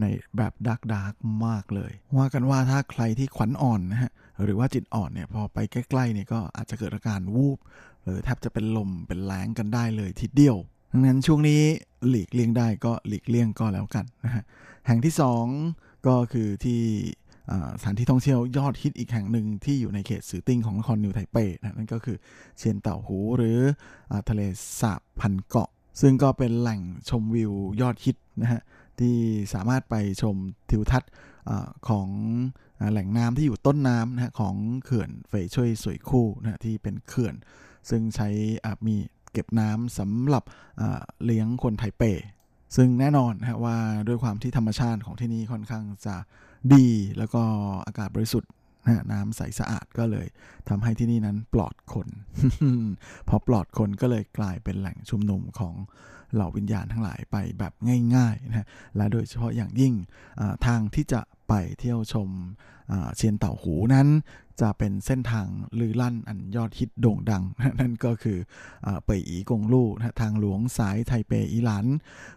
ในแบบดาร์กๆมากเลยว่ากันว่าถ้าใครที่ขวัญอ่อนนะฮะหรือว่าจิตอ่อนเนี่ยพอไปใกล้ๆเนี่ยก็อาจจะเกิดอาการวูบหรือแทบจะเป็นลมเป็นแล้งกันได้เลยทีเดียวดังนั้นช่วงนี้หลีกเลี่ยงได้ก็หลีกเลี่ยงก็แล้วกันนะฮะแห่งที่สองก็คือที่สถานที่ท่องเที่ยวยอดฮิตอีกแห่งหนึ่งที่อยู่ในเขตสื่อติ้งของนครนิวยอร์กไทเป้นั่นก็คือเชียนเต่าหูหรือทะเลสาบพันเกาะซึ่งก็เป็นแหล่งชมวิวยอดฮิตนะฮะที่สามารถไปชมทิวทัศน์ของแหล่งน้ำที่อยู่ต้นน้ำนะฮะของเขื่อนเฟยช่วยสวยคู่นะที่เป็นเขื่อนซึ่งใช้มีเก็บน้ำสำหรับเลี้ยงคนไทเป้ซึ่งแน่นอนนะว่าด้วยความที่ธรรมชาติของที่นี่ค่อนข้างจะดีแล้วก็อากาศบริสุทธิ์น้ำใสสะอาดก็เลยทำให้ที่นี่นั้นปลอดคน พอปลอดคนก็เลยกลายเป็นแหล่งชุมนุมของเหล่าวิญญาณทั้งหลายไปแบบง่ายๆนะและโดยเฉพาะอย่างยิ่งทางที่จะไปเที่ยวชมเชียนเต่าหูนั้นจะเป็นเส้นทางลือลั่นอันยอดฮิตโด่งดังนั่นก็คือเป่ยอีกงลู่นะทางหลวงสายไทเปอีหลัน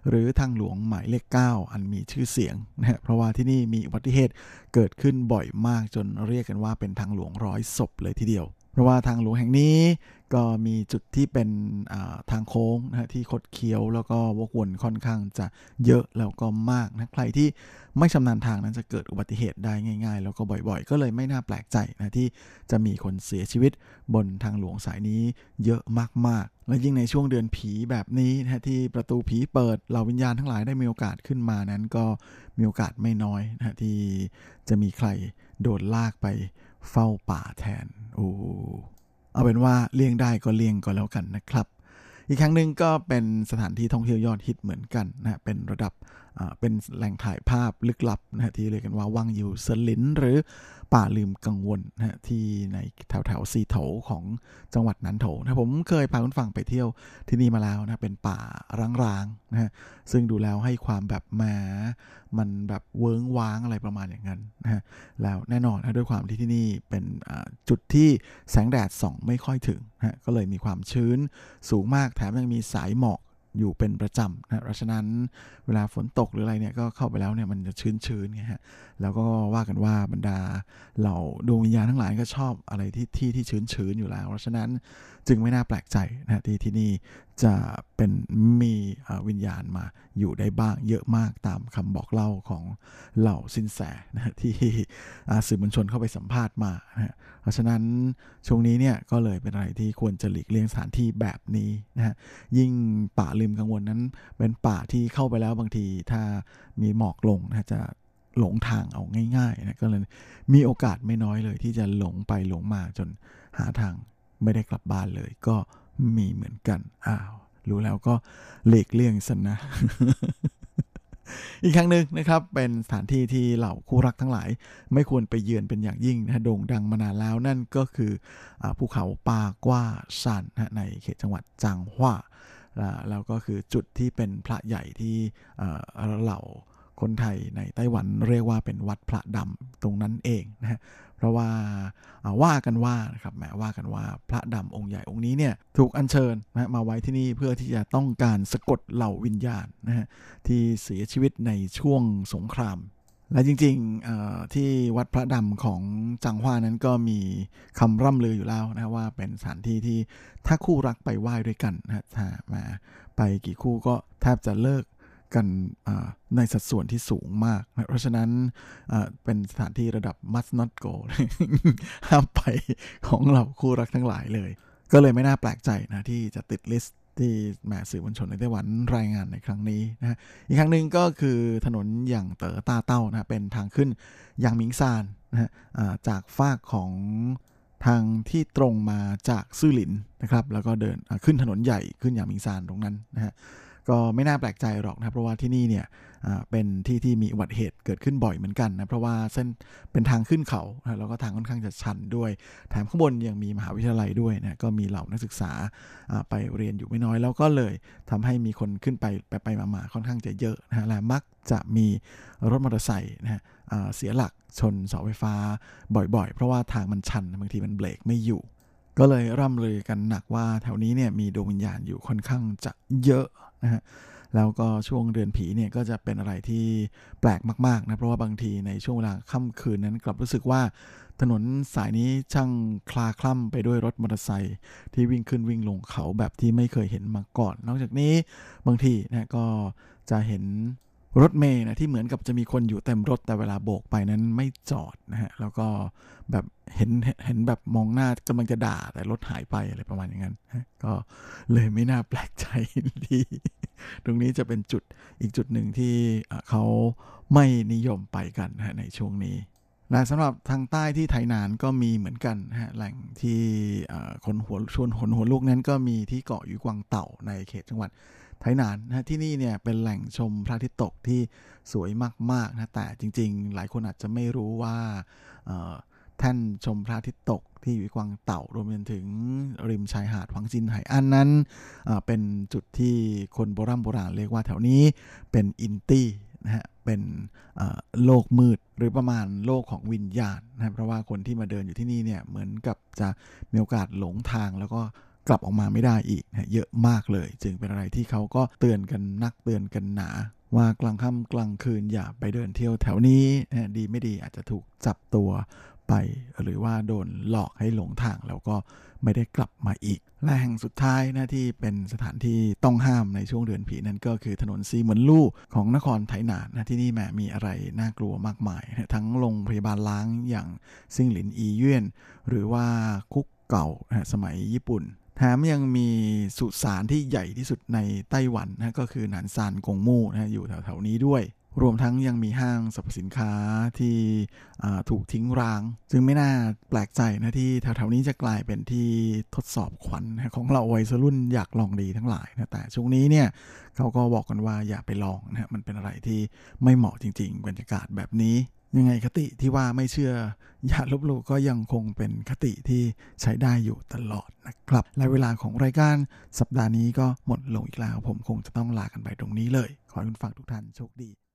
หรือทางหลวงหมายเลข9อันมีชื่อเสียงนะเพราะว่าที่นี่มีอุบัติเหตุเกิดขึ้นบ่อยมากจนเรียกกันว่าเป็นทางหลวง100ศพเลยทีเดียวเพราะว่าทางหลวงแห่งนี้ก็มีจุดที่เป็นทางโค้งนะที่คดเคี้ยวแล้วก็วกวนค่อนข้างจะเยอะแล้วก็มากนะใครที่ไม่ชำนาญทางนั้นจะเกิดอุบัติเหตุได้ง่ายๆแล้วก็บ่อยๆก็เลยไม่น่าแปลกใจนะที่จะมีคนเสียชีวิตบนทางหลวงสายนี้เยอะมากๆและยิ่งในช่วงเดือนผีแบบนี้นะที่ประตูผีเปิดเหล่าวิญญาณทั้งหลายได้มีโอกาสขึ้นมานั้นก็มีโอกาสไม่น้อยนะที่จะมีใครโดนลากไปเฝ้าป่าแทนเอาเป็นว่าเลี่ยงได้ก็เลี่ยงก็แล้วกันนะครับอีกครั้งหนึ่งก็เป็นสถานที่ท่องเที่ยวยอดฮิตเหมือนกันนะเป็นระดับเป็นแหล่งถ่ายภาพลึกลับนะที่เรียกกันว่าวังยูเซินหลินหรือป่าลืมกังวลนะที่ในแถวซีโถของจังหวัดนันโถนะผมเคยพาคุณฟังไปเที่ยวที่นี่มาแล้วนะเป็นป่าร้างๆนะซึ่งดูแล้วให้ความแบบแหมมันแบบเวิ้งว้างอะไรประมาณอย่างนั้นนะแล้วแน่นอนนะด้วยความที่ที่นี่เป็นจุดที่แสงแดดส่องไม่ค่อยถึงนะก็เลยมีความชื้นสูงมากแถมยังมีสายหมอก อยู่เป็นประจำนะเพราะฉะนั้นเวลาฝนตกหรืออะไรเนี่ยก็เข้าไปแล้วเนี่ยมันจะชื้นๆไงฮะแล้วก็ว่ากันว่าบรรดาเหล่าดวงวิญญาณทั้งหลายก็ชอบอะไรที่ชื้นๆอยู่แล้วเพราะฉะนั้นจึงไม่น่าแปลกใจนะที่นี่จะเป็นมีวิญญาณมาอยู่ได้บ้างเยอะมากตามคำบอกเล่าของเหล่าสินแสนะที่สื่อมวลชนเข้าไปสัมภาษณ์มานะเพราะฉะนั้นช่วงนี้เนี่ยก็เลยเป็นอะไรที่ควรจะหลีกเลี่ยงสถานที่แบบนี้นะฮะยิ่งป่าลืมกังวลนั้นเป็นป่าที่เข้าไปแล้วบางทีถ้ามีหมอกลงนะจะหลงทางเอาง่ายๆนะก็เลยมีโอกาสไม่น้อยเลยที่จะหลงไปหลงมาจนหาทางไม่ได้กลับบ้านเลยก็มีเหมือนกันอ้าวรู้แล้วก็หลีกเลี่ยงซะนะ อีกครั้งนึงนะครับเป็นสถานที่ที่เหล่าคู่รักทั้งหลายไม่ควรไปเยือนเป็นอย่างยิ่งนะโด่งดังมานานแล้วนั่นก็คือภูเขาปากว้าซันนะในเขตจังหวัดจางฮวาแล้วก็คือจุดที่เป็นพระใหญ่ที่เหล่าคนไทยในไต้หวันเรียกว่าเป็นวัดพระดำตรงนั้นเองนะฮะเพราะว่าว่ากันว่าพระดำองค์ใหญ่องค์นี้เนี่ยถูกอัญเชิญนะมาไว้ที่นี่เพื่อที่จะต้องการสะกดเหล่าวิญญาณนะฮะที่เสียชีวิตในช่วงสงครามและจริงๆที่วัดพระดำของจางฮวานั้นก็มีคำร่ำลืออยู่แล้วนะว่าเป็นสถานที่ที่ถ้าคู่รักไปไหว้ด้วยกันนะถ้ามาไปกี่คู่ก็แทบจะเลิกกันในสัดส่วนที่สูงมากนะเพราะฉะนั้นเป็นสถานที่ระดับ must not go ห้ามไปของเราคู่รักทั้งหลายเลยก็เลยไม่น่าแปลกใจนะที่จะติดลิสต์ที่แหม่สื่อมวลชนในไต้หวันรายงานในครั้งนี้นะอีกครั้งหนึ่งก็คือถนนอย่างเต๋อตาเต้านะเป็นทางขึ้นอย่างหมิงซานนะจากฟากของทางที่ตรงมาจากซื่อหลินนะครับแล้วก็เดินขึ้นถนนใหญ่ขึ้นอย่างหมิงซานตรงนั้นนะฮะก็ไม่น่าแปลกใจหรอกนะเพราะว่าที่นี่เนี่ยเป็นที่ที่มีอุบัติเหตุเกิดขึ้นบ่อยเหมือนกันนะเพราะว่าเส้นเป็นทางขึ้นเขาแล้วก็ทางค่อนข้างจะชันด้วยแถมข้างบนยังมีมหาวิทยาลัยด้วยนะก็มีเหล่านักศึกษาไปเรียนอยู่ไม่น้อยแล้วก็เลยทำให้มีคนขึ้นไปมาค่อนข้างจะเยอะนะและมักจะมีรถมอเตอร์ไซค์นะฮะเสียหลักชนเสาไฟฟ้าบ่อยๆเพราะว่าทางมันชันบางทีมันเบรกไม่อยู่ก็เลยร่ำลือกันหนักว่าแถวนี้เนี่ยมีดวงวิญญาณอยู่ค่อนข้างจะเยอะนะฮะแล้วก็ช่วงเดือนผีเนี่ยก็จะเป็นอะไรที่แปลกมากๆนะเพราะว่าบางทีในช่วงเวลาค่ำคืนนั้นกลับรู้สึกว่าถนนสายนี้ช่างคลาคล่ำไปด้วยรถมอเตอร์ไซค์ที่วิ่งขึ้นวิ่งลงเขาแบบที่ไม่เคยเห็นมาก่อนนอกจากนี้บางทีนะก็จะเห็นรถเมล์นะที่เหมือนกับจะมีคนอยู่เต็มรถแต่เวลาโบกไปนั้นไม่จอดนะฮะแล้วก็แบบเห็นแบบมองหน้ากำลังจะด่าแต่รถหายไปอะไรประมาณอย่างนั้นก็เลยไม่น่าแปลกใจที่ตรงนี้จะเป็นจุดอีกจุดหนึ่งที่เขาไม่นิยมไปกันนะในช่วงนี้และสำหรับทางใต้ที่ไถหนานก็มีเหมือนกันฮะแหล่งที่คนหัวลูกนั้นก็มีที่เกาะอยู่กวางเต่าในเขตจังหวัดไถหนานนะที่นี่เนี่ยเป็นแหล่งชมพระอาทิตย์ตกที่สวยมากๆนะแต่จริงๆหลายคนอาจจะไม่รู้ว่าแท่นชมพระอาทิตย์ตกที่อยู่กวางเต่ารวมถึงริมชายหาดหวังจินไหอันนั้นเป็นจุดที่คนโบราณเรียกว่าแถวนี้เป็นอินตี้นะฮะเป็นโลกมืดหรือประมาณโลกของวิญญาณนะเพราะว่าคนที่มาเดินอยู่ที่นี่เนี่ยเหมือนกับจะมีโอกาสหลงทางแล้วก็กลับออกมาไม่ได้อีกนะเยอะมากเลยจึงเป็นอะไรที่เขาก็เตือนกันนักเตือนกันหนาว่ากลางค่ำกลางคืนอย่าไปเดินเที่ยวแถวนี้นะดีไม่ดีอาจจะถูกจับตัวไปหรือว่าโดนหลอกให้หลงทางแล้วก็ไม่ได้กลับมาอีกและแห่งสุดท้ายนะที่เป็นสถานที่ต้องห้ามในช่วงเดือนผีนั่นก็คือถนนซีเหมือนลู่ของนครไถหนานนะที่นี่แหมมีอะไรน่ากลัวมากมายนะทั้งโรงพยาบาลล้างอย่างซิ่งหลินอีเยี่ยนหรือว่าคุกเก่านะสมัยญี่ปุ่นแถมยังมีสุสานที่ใหญ่ที่สุดในไต้หวันนะก็คือหนานซานกงมู่นะอยู่แถวๆนี้ด้วยรวมทั้งยังมีห้างสรรพสินค้าที่ถูกทิ้งร้างจึงไม่น่าแปลกใจนะที่แถวๆนี้จะกลายเป็นที่ทดสอบขวัญของเราวัยรุ่นอยากลองดีทั้งหลายนะแต่ช่วงนี้เนี่ยเขาก็บอกกันว่าอย่าไปลองนะมันเป็นอะไรที่ไม่เหมาะจริงๆบรรยากาศแบบนี้ยังไงคติที่ว่าไม่เชื่ออย่าลบหลู่ก็ยังคงเป็นคติที่ใช้ได้อยู่ตลอดนะครับและเวลาของรายการสัปดาห์นี้ก็หมดลงอีกแล้วผมคงจะต้องลากันไปตรงนี้เลยขอให้คุณฟังทุกท่านโชคดี